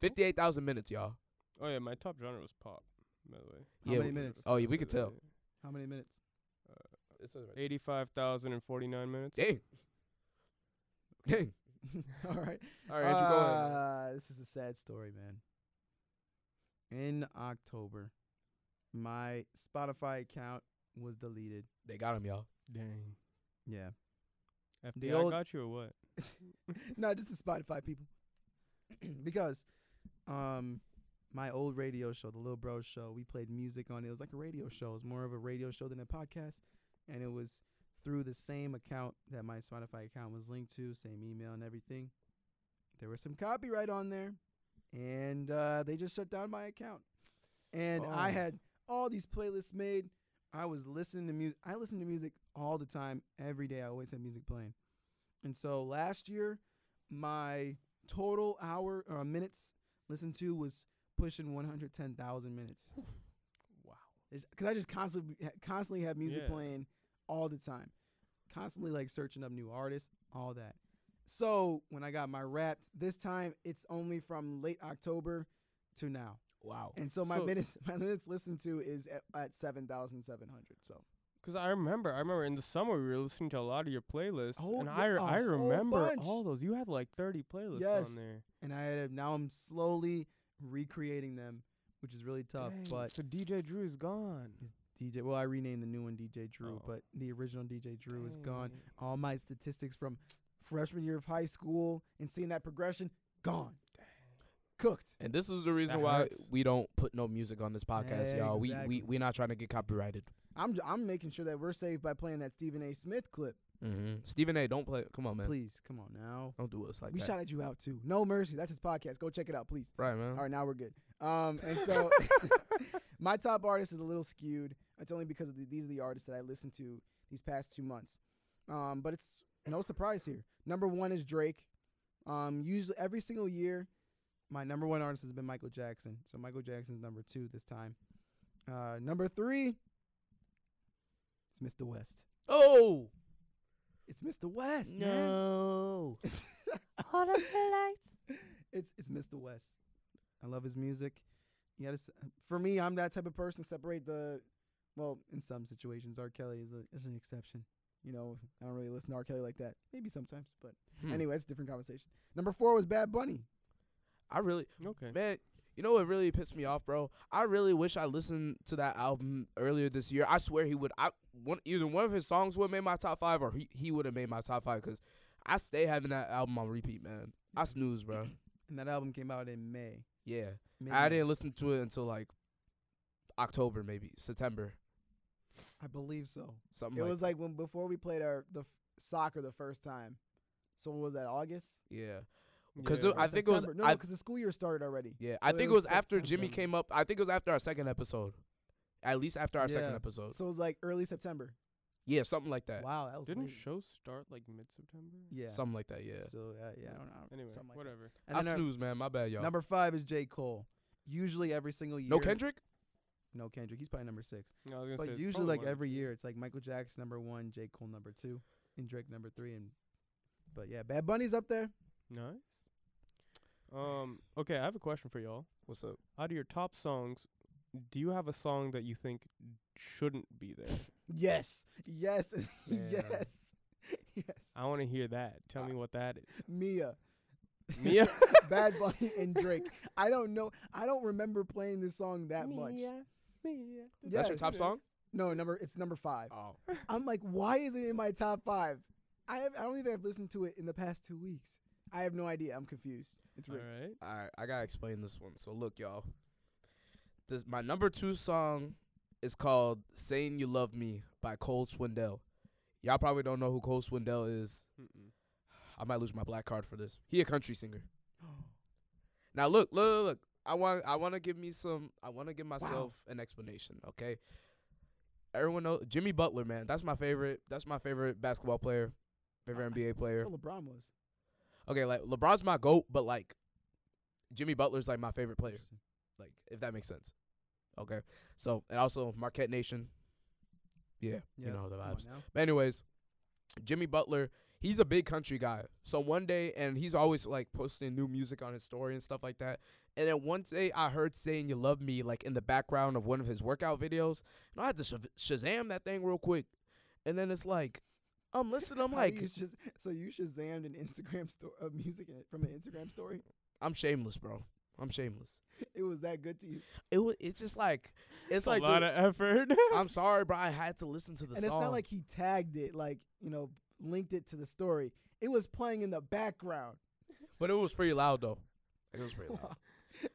Fifty-eight thousand minutes, y'all. Oh yeah, my top genre was pop. By the way, how yeah, many we, minutes? Oh yeah, we could tell. How many minutes? eighty-five thousand forty-nine minutes. Dang. Dang. All right. All right, Andrew, uh, go ahead. This is a sad story, man. In October, my Spotify account was deleted. They got him, y'all. Dang. Yeah. F B I got you or what? No, just the Spotify people. Because um, my old radio show, The Little Bro Show, we played music on it. It was like a radio show. It was more of a radio show than a podcast. And it was through the same account that my Spotify account was linked to, same email and everything. There was some copyright on there, and uh, they just shut down my account. And oh. I had all these playlists made. I was listening to music. I listened to music all the time. Every day I always had music playing. And so last year, my total hour or uh, minutes listened to was pushing one hundred ten thousand minutes. Because I just constantly constantly have music yeah. playing all the time. Constantly, like, searching up new artists, all that. So when I got my Wrapped, this time it's only from late October to now. Wow. And so my so minutes my minutes listened to is at, at seven thousand seven hundred. So. Because I remember, I remember in the summer we were listening to a lot of your playlists. Oh, and yeah, I, I remember bunch. all those. You had, like, thirty playlists yes. on there. And I had, now I'm slowly recreating them. Which is really tough, Dang, but so D J Drew is gone. D J, well, I renamed the new one D J Drew, oh. but the original D J Drew Dang. is gone. All my statistics from freshman year of high school and seeing that progression gone, Dang. cooked. And this is the reason that why hurts. we don't put no music on this podcast, hey, y'all. Exactly. We we we're not trying to get copyrighted. I'm j- I'm making sure that we're safe by playing that Stephen A. Smith clip. Mm-hmm. Stephen A. Don't play. Come on, man. Please, come on now. Don't do us like we that. We shouted you out too. No mercy. That's his podcast. Go check it out, please. Right, man. All right, now we're good. Um, and so my top artist is a little skewed. It's only because of the, these are the artists that I listened to these past two months. Um, but it's no surprise here. Number one is Drake. Um, usually every single year, my number one artist has been Michael Jackson. So Michael Jackson's number two this time. Uh, number three is Mister West. Oh, it's Mister West. No, man. All of the lights. It's it's Mister West. I love his music. You gotta, for me, I'm that type of person. Separate the, well, in some situations, R. Kelly is, a, is an exception. You know, I don't really listen to R. Kelly like that. Maybe sometimes, but hmm. anyway, it's a different conversation. Number four was Bad Bunny. I really, okay, man. You know what really pissed me off, bro? I really wish I listened to that album earlier this year. I swear he would. I one, either one of his songs would have made my top five, or he, he would have made my top five because I stay having that album on repeat, man. I snooze, bro. And that album came out in May. Yeah, maybe. I didn't listen to it until like October, maybe September. I believe so. Something. It like was that. like when before we played our the f- soccer the first time. So what was that, August? Yeah, because yeah, I think September. it was no, because the school year started already. Yeah, so I think it was, it was after Jimmy came up. I think it was after our second episode, at least after our yeah. second episode. So it was like early September. Yeah, something like that. Wow, that was didn't late. Show start like mid September? Yeah, something like that. Yeah. So uh, yeah, I don't know. Anyway, like whatever. I snooze, man. My bad, y'all. Number five is J. Cole. Usually every single year. No Kendrick. No Kendrick. He's probably number six. No, I was gonna but say usually like one. every year, it's like Michael Jackson number one, J. Cole number two, and Drake number three. And but yeah, Bad Bunny's up there. Nice. Um. Okay, I have a question for y'all. What's up? Out of your top songs, do you have a song that you think shouldn't be there? Yes. Yes. Yeah. Yes. Yes. I want to hear that. Tell uh, me what that is. Mia. Mia? Bad Bunny and Drake. I don't know. I don't remember playing this song that Mia, much. Mia. Mia. Yes. That's your top song? No, number it's number five. Oh. I'm like, why is it in my top five? I have, I don't even have listened to it in the past two weeks. I have no idea. I'm confused. It's weird. All right. All right. I got to explain this one. So, look, y'all. This my number two song is called Saying You Love Me by Cole Swindell. Y'all probably don't know who Cole Swindell is. Mm-mm. I might lose my black card for this. He a country singer. Now, look, look, look. I want I want to give me some, I want to give myself wow. an explanation, okay? Everyone knows Jimmy Butler, man. That's my favorite. That's my favorite basketball player, favorite N B A player. I thought LeBron was. Okay, like, LeBron's my GOAT, but, like, Jimmy Butler's, like, my favorite player. Like, if that makes sense. Okay. So, and also Marquette Nation. Yeah, yeah, you know the vibes. But anyways, Jimmy Butler, he's a big country guy. So one day, and he's always, like, posting new music on his story and stuff like that. And then one day I heard Saying You Love Me, like, in the background of one of his workout videos. And I had to sh- Shazam that thing real quick. And then it's like, I'm listening. I'm like, you shaz- so you Shazammed an Instagram story of uh, music in it from an Instagram story? I'm shameless, bro. I'm shameless. It was that good to you. It was. It's just like it's, it's like a lot dude, of effort. I'm sorry, bro. I had to listen to the and song. And it's not like he tagged it, like, you know, linked it to the story. It was playing in the background. But it was pretty loud though. It was pretty loud.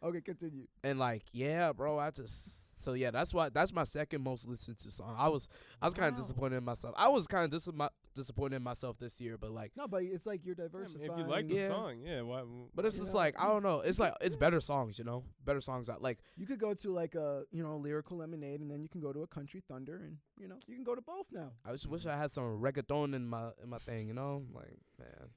Okay, continue. And like, yeah, bro. I just so yeah. That's why. That's my second most listened to song. I was. I was wow. kind of disappointed in myself. I was kind of dis- my, disappointed in myself this year. But like, no, but it's like you're diversifying. If you like the yeah. song, yeah. Why, but it's just know? Like I don't know. It's like it's better songs, you know, better songs. Out like you could go to like a you know Lyrical Lemonade, and then you can go to a Country Thunder, and you know you can go to both now. I just wish I had some reggaeton in my in my thing, you know, like man.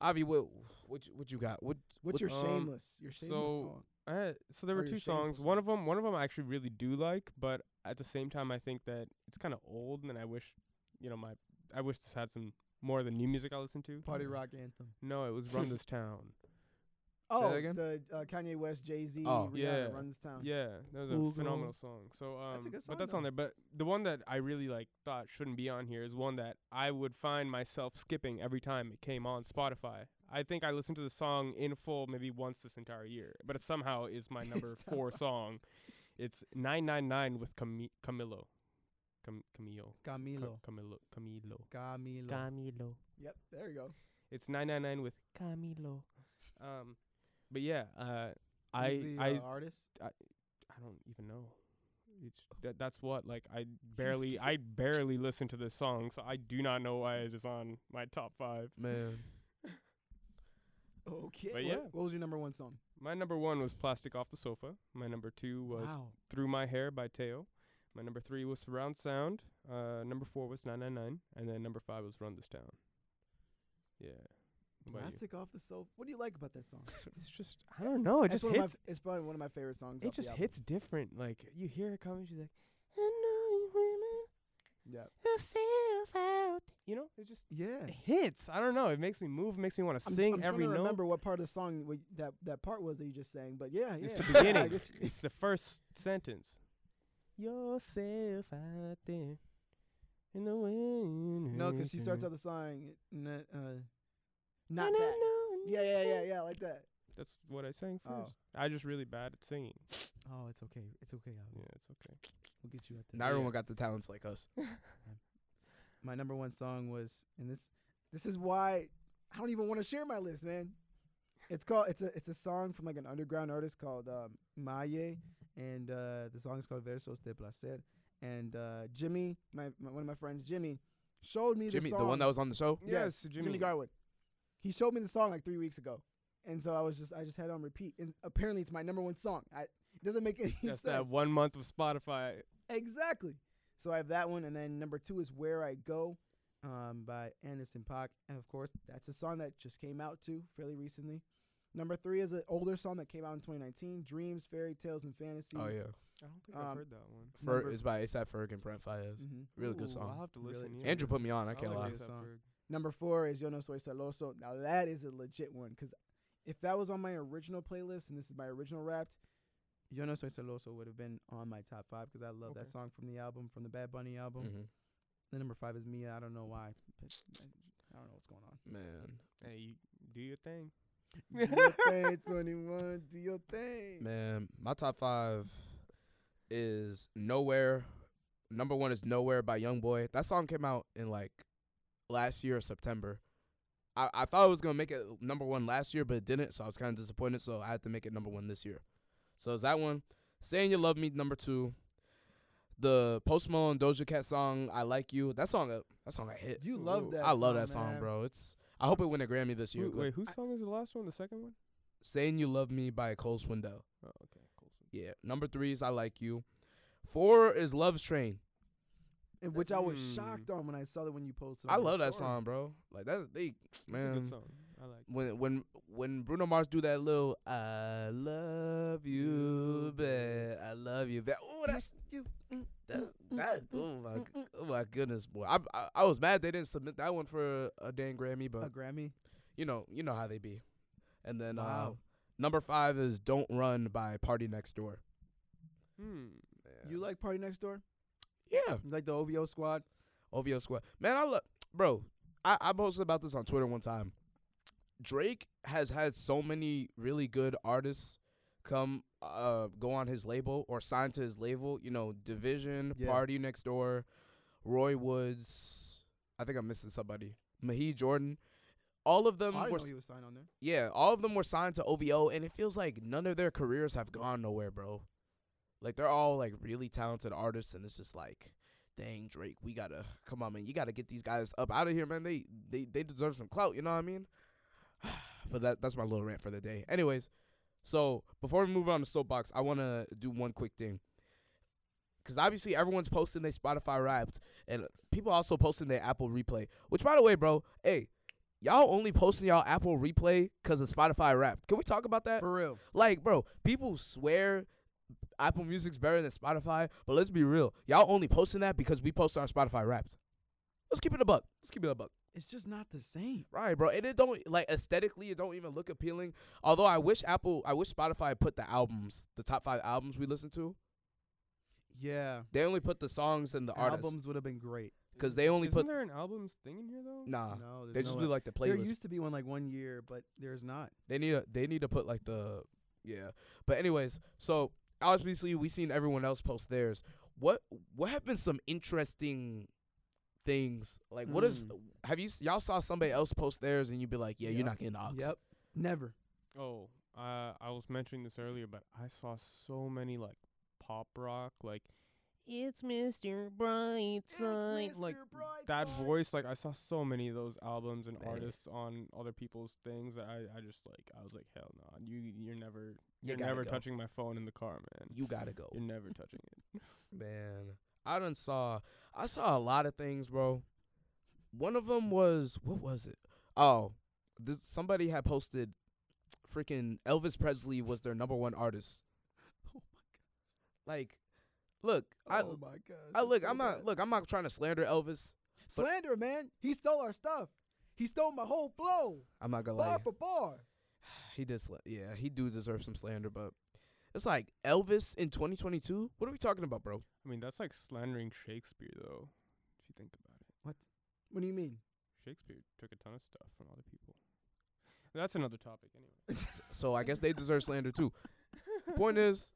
Avi, what what you, what you got? What what's your um, shameless? Your shameless so song. I had, so there or were two songs. Song. One of them, one of them, I actually really do like, but at the same time, I think that it's kind of old, and I wish, you know, my I wish this had some more of the new music I listen to. Party rock anthem. No, it was Run This Town. Oh, the uh, Kanye West, Jay Z, oh, Rihanna, yeah. Run This Town. Yeah, that was a Ooh, phenomenal song. So, um, that's a good song, but that's though. On there. But the one that I really like thought shouldn't be on here is one that I would find myself skipping every time it came on Spotify. I think I listened to the song in full maybe once this entire year, but it somehow is my number four song. It's nine nine nine with Cam- Camilo. Cam- Camilo. Camilo. Ca- Camilo. Camilo. Camilo. Camilo. Yep, there you go. It's nine nine nine with Camilo. Um. But yeah, uh, I the, uh, I artist? I I don't even know. It's that that's what like I barely I barely listen to this song, so I do not know why it is on my top five. Man. Okay. But yeah. What, what was your number one song? My number one was Plastic Off the Sofa. My number two was wow. Through My Hair by Tao. My number three was Surround Sound. Uh, number four was nine nine nine, and then number five was Run This Town. Yeah. Plastic Off the Sofa. What do you like about that song? It's just, I don't know. It That's just hits. My, it's probably one of my favorite songs. It just hits different. Like, you hear it coming, she's like, I know you women. Yeah. Yourself out. You know, it just yeah. It hits. I don't know. It makes me move. It makes me want to sing I'm every note. I don't remember what part of the song that, that part was that you just sang, but yeah. yeah. It's the beginning. It's the first sentence. Yourself out there in the wind. No, because she starts out the song. Uh, Not no, that. No, no, yeah, yeah, yeah, yeah, like that. That's what I sang first. Oh. I just really bad at singing. Oh, it's okay. It's okay. Albert. Yeah, it's okay. We'll get you at that. Not everyone got the talents like us. My number one song was, and this, this is why I don't even want to share my list, man. It's called. It's a. It's a song from like an underground artist called um, Maye, and uh, the song is called Versos de Placer. And uh, Jimmy, my, my one of my friends, Jimmy, showed me Jimmy, the song. Jimmy, the one that was on the show. Yes, yes Jimmy. Jimmy Garwood. He showed me the song like three weeks ago, and so I was just I just had it on repeat. And apparently, it's my number one song. I, it doesn't make any That's sense. That's that one month of Spotify. Exactly. So I have that one, and then number two is "Where I Go," um, by Anderson .Paak, and of course, that's a song that just came out too fairly recently. Number three is an older song that came out in twenty nineteen, "Dreams, Fairy Tales, and Fantasies." Oh yeah, I don't think um, I've heard that one. Fer- it's by A$AP Ferg and Brent Faiyaz. Mm-hmm. Really Ooh, good song. I'll have to listen. Really, yeah. Andrew put me on. I can't lie. Number four is Yo No Soy Celoso. Now that is a legit one because if that was on my original playlist and this is my original Wrapped, Yo No Soy Celoso would have been on my top five because I love okay. that song from the album, from the Bad Bunny album. Mm-hmm. The number five is Mia. I don't know why. I don't know what's going on. Man. Hey, you do your thing. Do your thing, twenty-one. Do your thing. Man, my top five is Nowhere. Number one is Nowhere by Young Boy. That song came out in like last year, September. I, I thought it was going to make it number one last year, but it didn't, so I was kind of disappointed, so I had to make it number one this year. So it's that one. Saying You Love Me, number two. The Post Malone Doja Cat song, I Like You. That song, uh, that song I hit. You love that I song, I love that song, man. Bro. It's. I hope it win a Grammy this year. Wait, wait whose song I, is the last one, the second one? Saying You Love Me by Cole Swindell. Oh, okay. Cole Swindell. Yeah. Number three is I Like You. Four is Love Train. And which I was mm. shocked on when I saw that when you posted. I love that story. Song, bro. Like that, they man. It's a good song. I like when that. when when Bruno Mars do that little "I love you, babe, I love you, babe." Oh, that's you. That, that oh my oh my goodness, boy. I, I I was mad they didn't submit that one for a dang Grammy, but a Grammy. You know, you know how they be. And then wow. uh, number five is "Don't Run" by Party Next Door. Hmm. Yeah. You like Party Next Door? Yeah. Like the O V O squad? O V O squad. Man, I love... Bro, I, I posted about this on Twitter one time. Drake has had so many really good artists come uh, go on his label or sign to his label. You know, Division, yeah. Party Next Door, Roy Woods. I think I'm missing somebody. Mahi Jordan. All of them I were... I know he was signed on there. Yeah, all of them were signed to O V O, and it feels like none of their careers have gone nowhere, bro. Like, they're all, like, really talented artists, and it's just like, dang, Drake, we got to, come on, man, you got to get these guys up out of here, man. They, they they deserve some clout, you know what I mean? But that that's my little rant for the day. Anyways, so before we move on to Soapbox, I want to do one quick thing. Because obviously everyone's posting their Spotify Wrapped, and people also posting their Apple Replay. Which, by the way, bro, hey, y'all only posting y'all Apple Replay because of Spotify Wrapped. Can we talk about that? For real. Like, bro, people swear... Apple Music's better than Spotify, but let's be real. Y'all only posting that because we post on Spotify Wrapped. Let's keep it a buck. Let's keep it a buck. It's just not the same, right, bro? And it don't like aesthetically, it don't even look appealing. Although I wish Apple, I wish Spotify put the albums, the top five albums we listen to. Yeah, they only put the songs and the artists. Albums would have been great because they only Isn't put. Isn't there an albums thing in here though? Nah, no, they no just do like the playlist. There used to be one like one year, but there's not. They need a, they need to put like the yeah. But anyways, so. Obviously, we've seen everyone else post theirs. What what have been some interesting things? Like, what mm. is have you y'all saw somebody else post theirs and you'd be like, yeah, yep. you're not getting aux. Yep, never. Oh, uh, I was mentioning this earlier, but I saw so many like pop rock, like it's Mister Brightside, it's Mister like Brightside. That voice. Like I saw so many of those albums and Man. artists on other people's things that I, I just like. I was like, hell no, you you're never. You're you never go. touching my phone in the car, man. You gotta go. You're never touching it. Man. I done saw I saw a lot of things, bro. One of them was what was it? Oh, this, somebody had posted freaking Elvis Presley was their number one artist. Oh my god. Like, look, oh I my gosh, I look, so I'm not bad. look, I'm not trying to slander Elvis. Slander, man. He stole our stuff. He stole my whole flow. I'm not gonna lie. Bar for bar. He did, sl- yeah, he do deserve some slander, but it's like Elvis in twenty twenty-two. What are we talking about, bro? I mean, that's like slandering Shakespeare, though. If you think about it, what? What do you mean? Shakespeare took a ton of stuff from other people. That's another topic, anyway. So I guess they deserve slander too. Point is,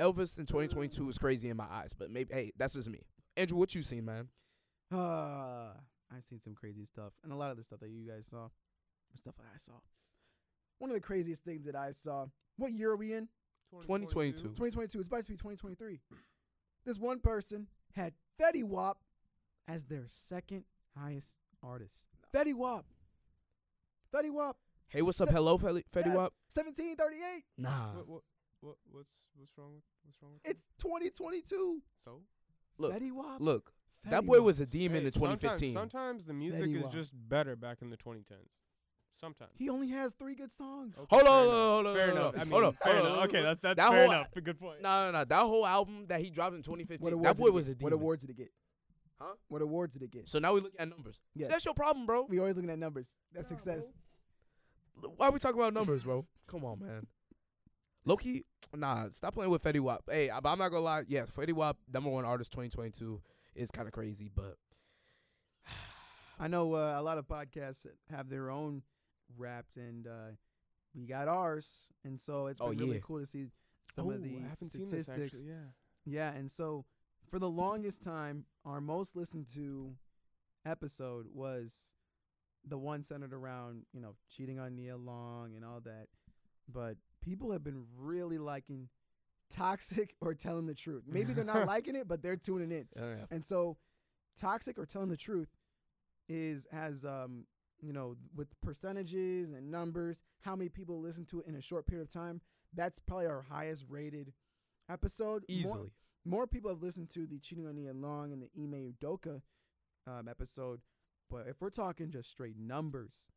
Elvis in twenty twenty-two is crazy in my eyes, but maybe hey, that's just me. Andrew, what you seen, man? Uh, I've seen some crazy stuff, and a lot of the stuff that you guys saw, stuff that I saw. One of the craziest things that I saw. What year are we in? twenty twenty-two twenty twenty-two It's about to be twenty twenty-three This one person had Fetty Wap as their second highest artist. No. Fetty Wap. Fetty Wap. Hey, what's up? Se- Hello, Fetty, Fetty yes. Wap. seventeen thirty-eight Nah. What, what, what, what's, what's wrong with what's wrong with that? It's twenty twenty-two So? Look, Fetty Wap. Look, Fetty that boy Wap. was a demon hey, in twenty fifteen Sometimes, sometimes the music Fetty is Wap. just better back in the twenty tens Sometimes. He only has three good songs. Okay, hold, on, hold on, hold on, hold on. Fair enough. I mean, hold on, fair hold enough. On. Okay, that's, that's that fair whole, enough. Good point. No, no, no. That whole album that he dropped in twenty fifteen that boy was a demon. What awards did it get? Huh? What awards did it get? So now we look at numbers. Yes. So that's your problem, bro. We always looking at numbers. That's yeah, success. Bro. Why are we talking about numbers, bro? Come on, man. Low-key, nah, stop playing with Fetty Wap. Hey, but I'm not gonna lie. Yes, Fetty Wap, number one artist twenty twenty-two, is kind of crazy, but. I know uh, a lot of podcasts have their own raps, and uh, we got ours. And so it's been oh, yeah. really cool to see some oh, of the statistics. Actually, yeah. yeah, and so for the longest time, our most listened to episode was the one centered around, you know, cheating on Nia Long and all that. But people have been really liking Toxic or Telling the Truth. Maybe they're not liking it, but they're tuning in. Oh, yeah. And so Toxic or Telling the Truth is has um you know, with percentages and numbers, how many people listen to it in a short period of time. That's probably our highest rated episode. Easily. More, more people have listened to the Cheating on Nia Long and the Ime Udoka um, episode. But if we're talking just straight numbers,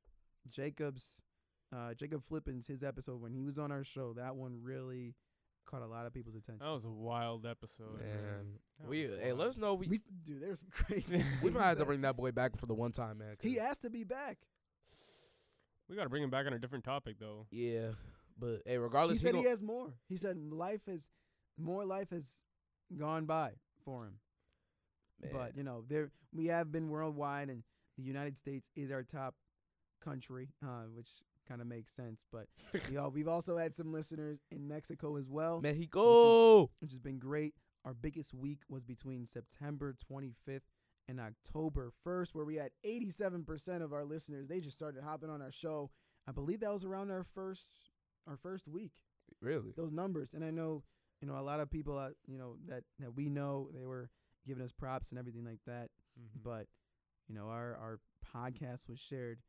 Jacob's uh, Jacob Flippin's his episode when he was on our show, that one really caught a lot of people's attention. That was a wild episode, man. man. We hey, let us know. We, we dude, there's some crazy. We might have to bring that boy back for the one time, man. He asked to be back. We got to bring him back on a different topic, though. Yeah, but hey, regardless, he, he said he has more. He said life has more. Life has gone by for him. Man. But you know, there we have been worldwide, and the United States is our top country, uh, which. Kind of makes sense, but we all, we've also had some listeners in Mexico as well. Mexico, which, is, which has been great. Our biggest week was between September twenty-fifth and October first, where we had eighty-seven percent of our listeners. They just started hopping on our show. I believe that was around our first our first week. Really, those numbers. And I know, you know, a lot of people, uh, you know, that that we know, they were giving us props and everything like that. Mm-hmm. But you know, our our podcast was shared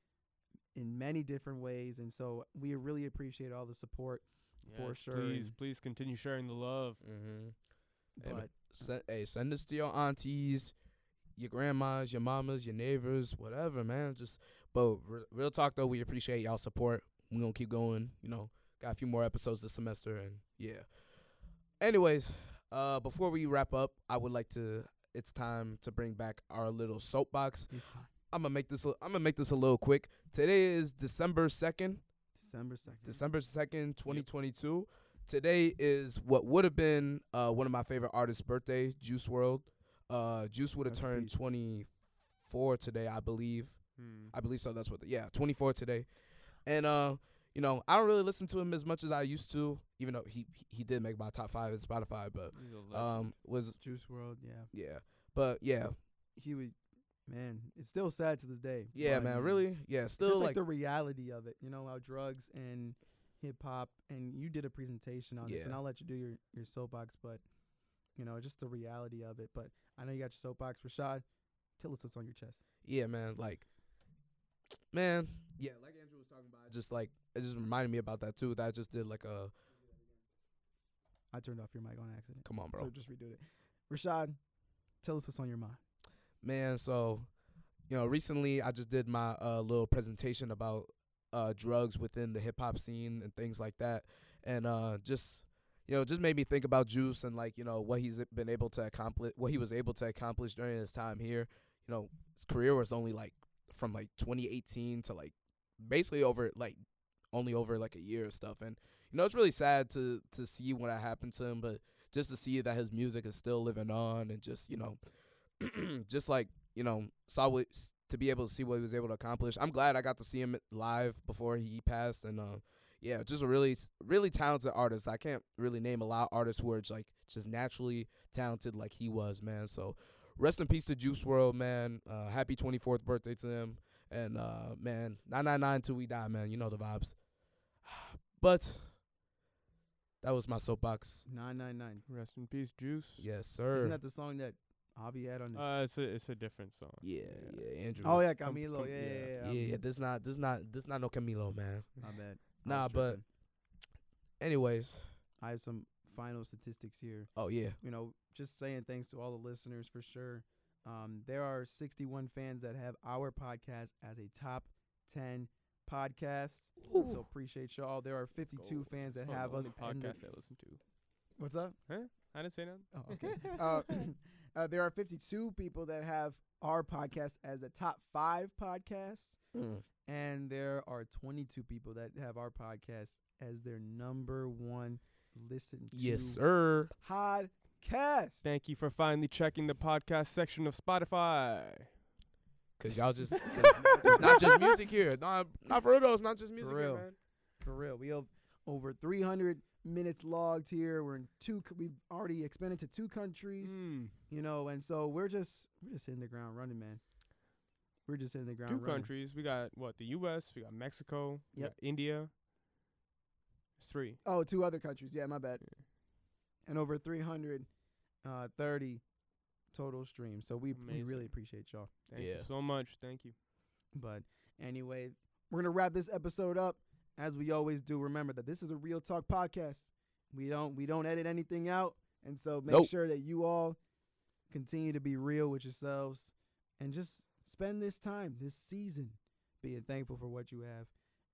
in many different ways, and so we really appreciate all the support, yes, for sure. Please, please continue sharing the love. Mm-hmm. But hey, send, hey, send this to your aunties, your grandmas, your mamas, your neighbors, whatever, man. Just, but re- real talk though, we appreciate y'all's support. We're gonna keep going. You know, got a few more episodes this semester, and yeah. Anyways, uh, before we wrap up, I would like to. It's time to bring back our little soapbox. It's time. I'm gonna make this. I'm gonna make this a little quick. Today is December second. December second. December second, twenty twenty-two. Yep. Today is what would have been uh, one of my favorite artists' birthday, Juice world. Uh, Juice would have turned deep. twenty-four today, I believe. Hmm. I believe so. That's what. The, yeah, twenty-four today. And uh, you know, I don't really listen to him as much as I used to, even though he he did make my top five in Spotify. But um, was Juice world? Yeah. Yeah, but yeah, he would. Man, it's still sad to this day. Yeah, man, really? Yeah, still just like, like the reality of it, you know, how drugs and hip hop, and you did a presentation on yeah. this, and I'll let you do your, your soapbox, but, you know, just the reality of it. But I know you got your soapbox. Rashad, tell us what's on your chest. Yeah, man, like, man, yeah, like Andrew was talking about, just like, it just reminded me about that, too, that I just did like a. I turned off your mic on accident. Come on, bro. So just redo it. Rashad, tell us what's on your mind. Man, so, you know, recently I just did my uh, little presentation about uh, drugs within the hip-hop scene and things like that. And uh, just, you know, just made me think about Juice and, like, you know, what he's been able to accomplish, what he was able to accomplish during his time here. You know, his career was only, like, from, like, twenty eighteen to, like, basically over, like, only over, like, a year or stuff. And, you know, it's really sad to, to see what happened to him, but just to see that his music is still living on and just, you know, just like, you know, saw what, to be able to see what he was able to accomplish. I'm glad I got to see him live before he passed. And, uh, yeah, just a really, really talented artist. I can't really name a lot of artists who are just, like, just naturally talented like he was, man. So rest in peace to Juice world, man. Uh, happy twenty-fourth birthday to him. And, uh, man, nine nine nine till we die, man. You know the vibes. But that was my soapbox. nine nine nine. Rest in peace, Juice. Yes, sir. Isn't that the song that Avi had on this? Uh, it's a it's a different song. Yeah, yeah, yeah. Andrew. Oh yeah, Camilo. Com- yeah, yeah, yeah. Yeah, yeah, yeah. yeah this not this not this not no Camilo, man. My bad. Nah, but tripping. Anyways, I have some final statistics here. Oh yeah. You know, just saying thanks to all the listeners for sure. Um, there are sixty-one fans that have our podcast as a top ten podcast. Ooh. So appreciate y'all. There are fifty-two fans that oh, have us. Podcast I listen to. What's up? Huh? I didn't say nothing. Oh, okay. uh, uh, there are fifty-two people that have our podcast as a top five podcast, mm. and there are twenty-two people that have our podcast as their number one listen to yes, sir. podcast. Thank you for finally checking the podcast section of Spotify. Because y'all just, cause it's not just music here. Not, not for real, though, it's not just music for real. here, man. For real. We have over three hundred minutes logged here. We're in two, we've already expanded to two countries, mm. you know, and so we're just, we're just hitting the ground running, man. We're just hitting the ground running. Two countries. We got, what, the U S, we got Mexico, yep. we got India. It's three. Oh, two other countries. Yeah, my bad. Yeah. And over three hundred thirty total streams. So we, we really appreciate y'all. Thank yeah. you so much. Thank you. But anyway, we're going to wrap this episode up. As we always do, remember that this is a Real Talk podcast. We don't we don't edit anything out. And so make nope. sure that you all continue to be real with yourselves and just spend this time, this season, being thankful for what you have.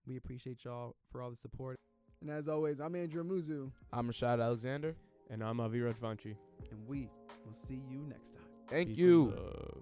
We appreciate y'all for all the support. And as always, I'm Andrew Muzu. I'm Rashad Alexander. And I'm Avi Rajvanshi. And we will see you next time. Thank Peace you.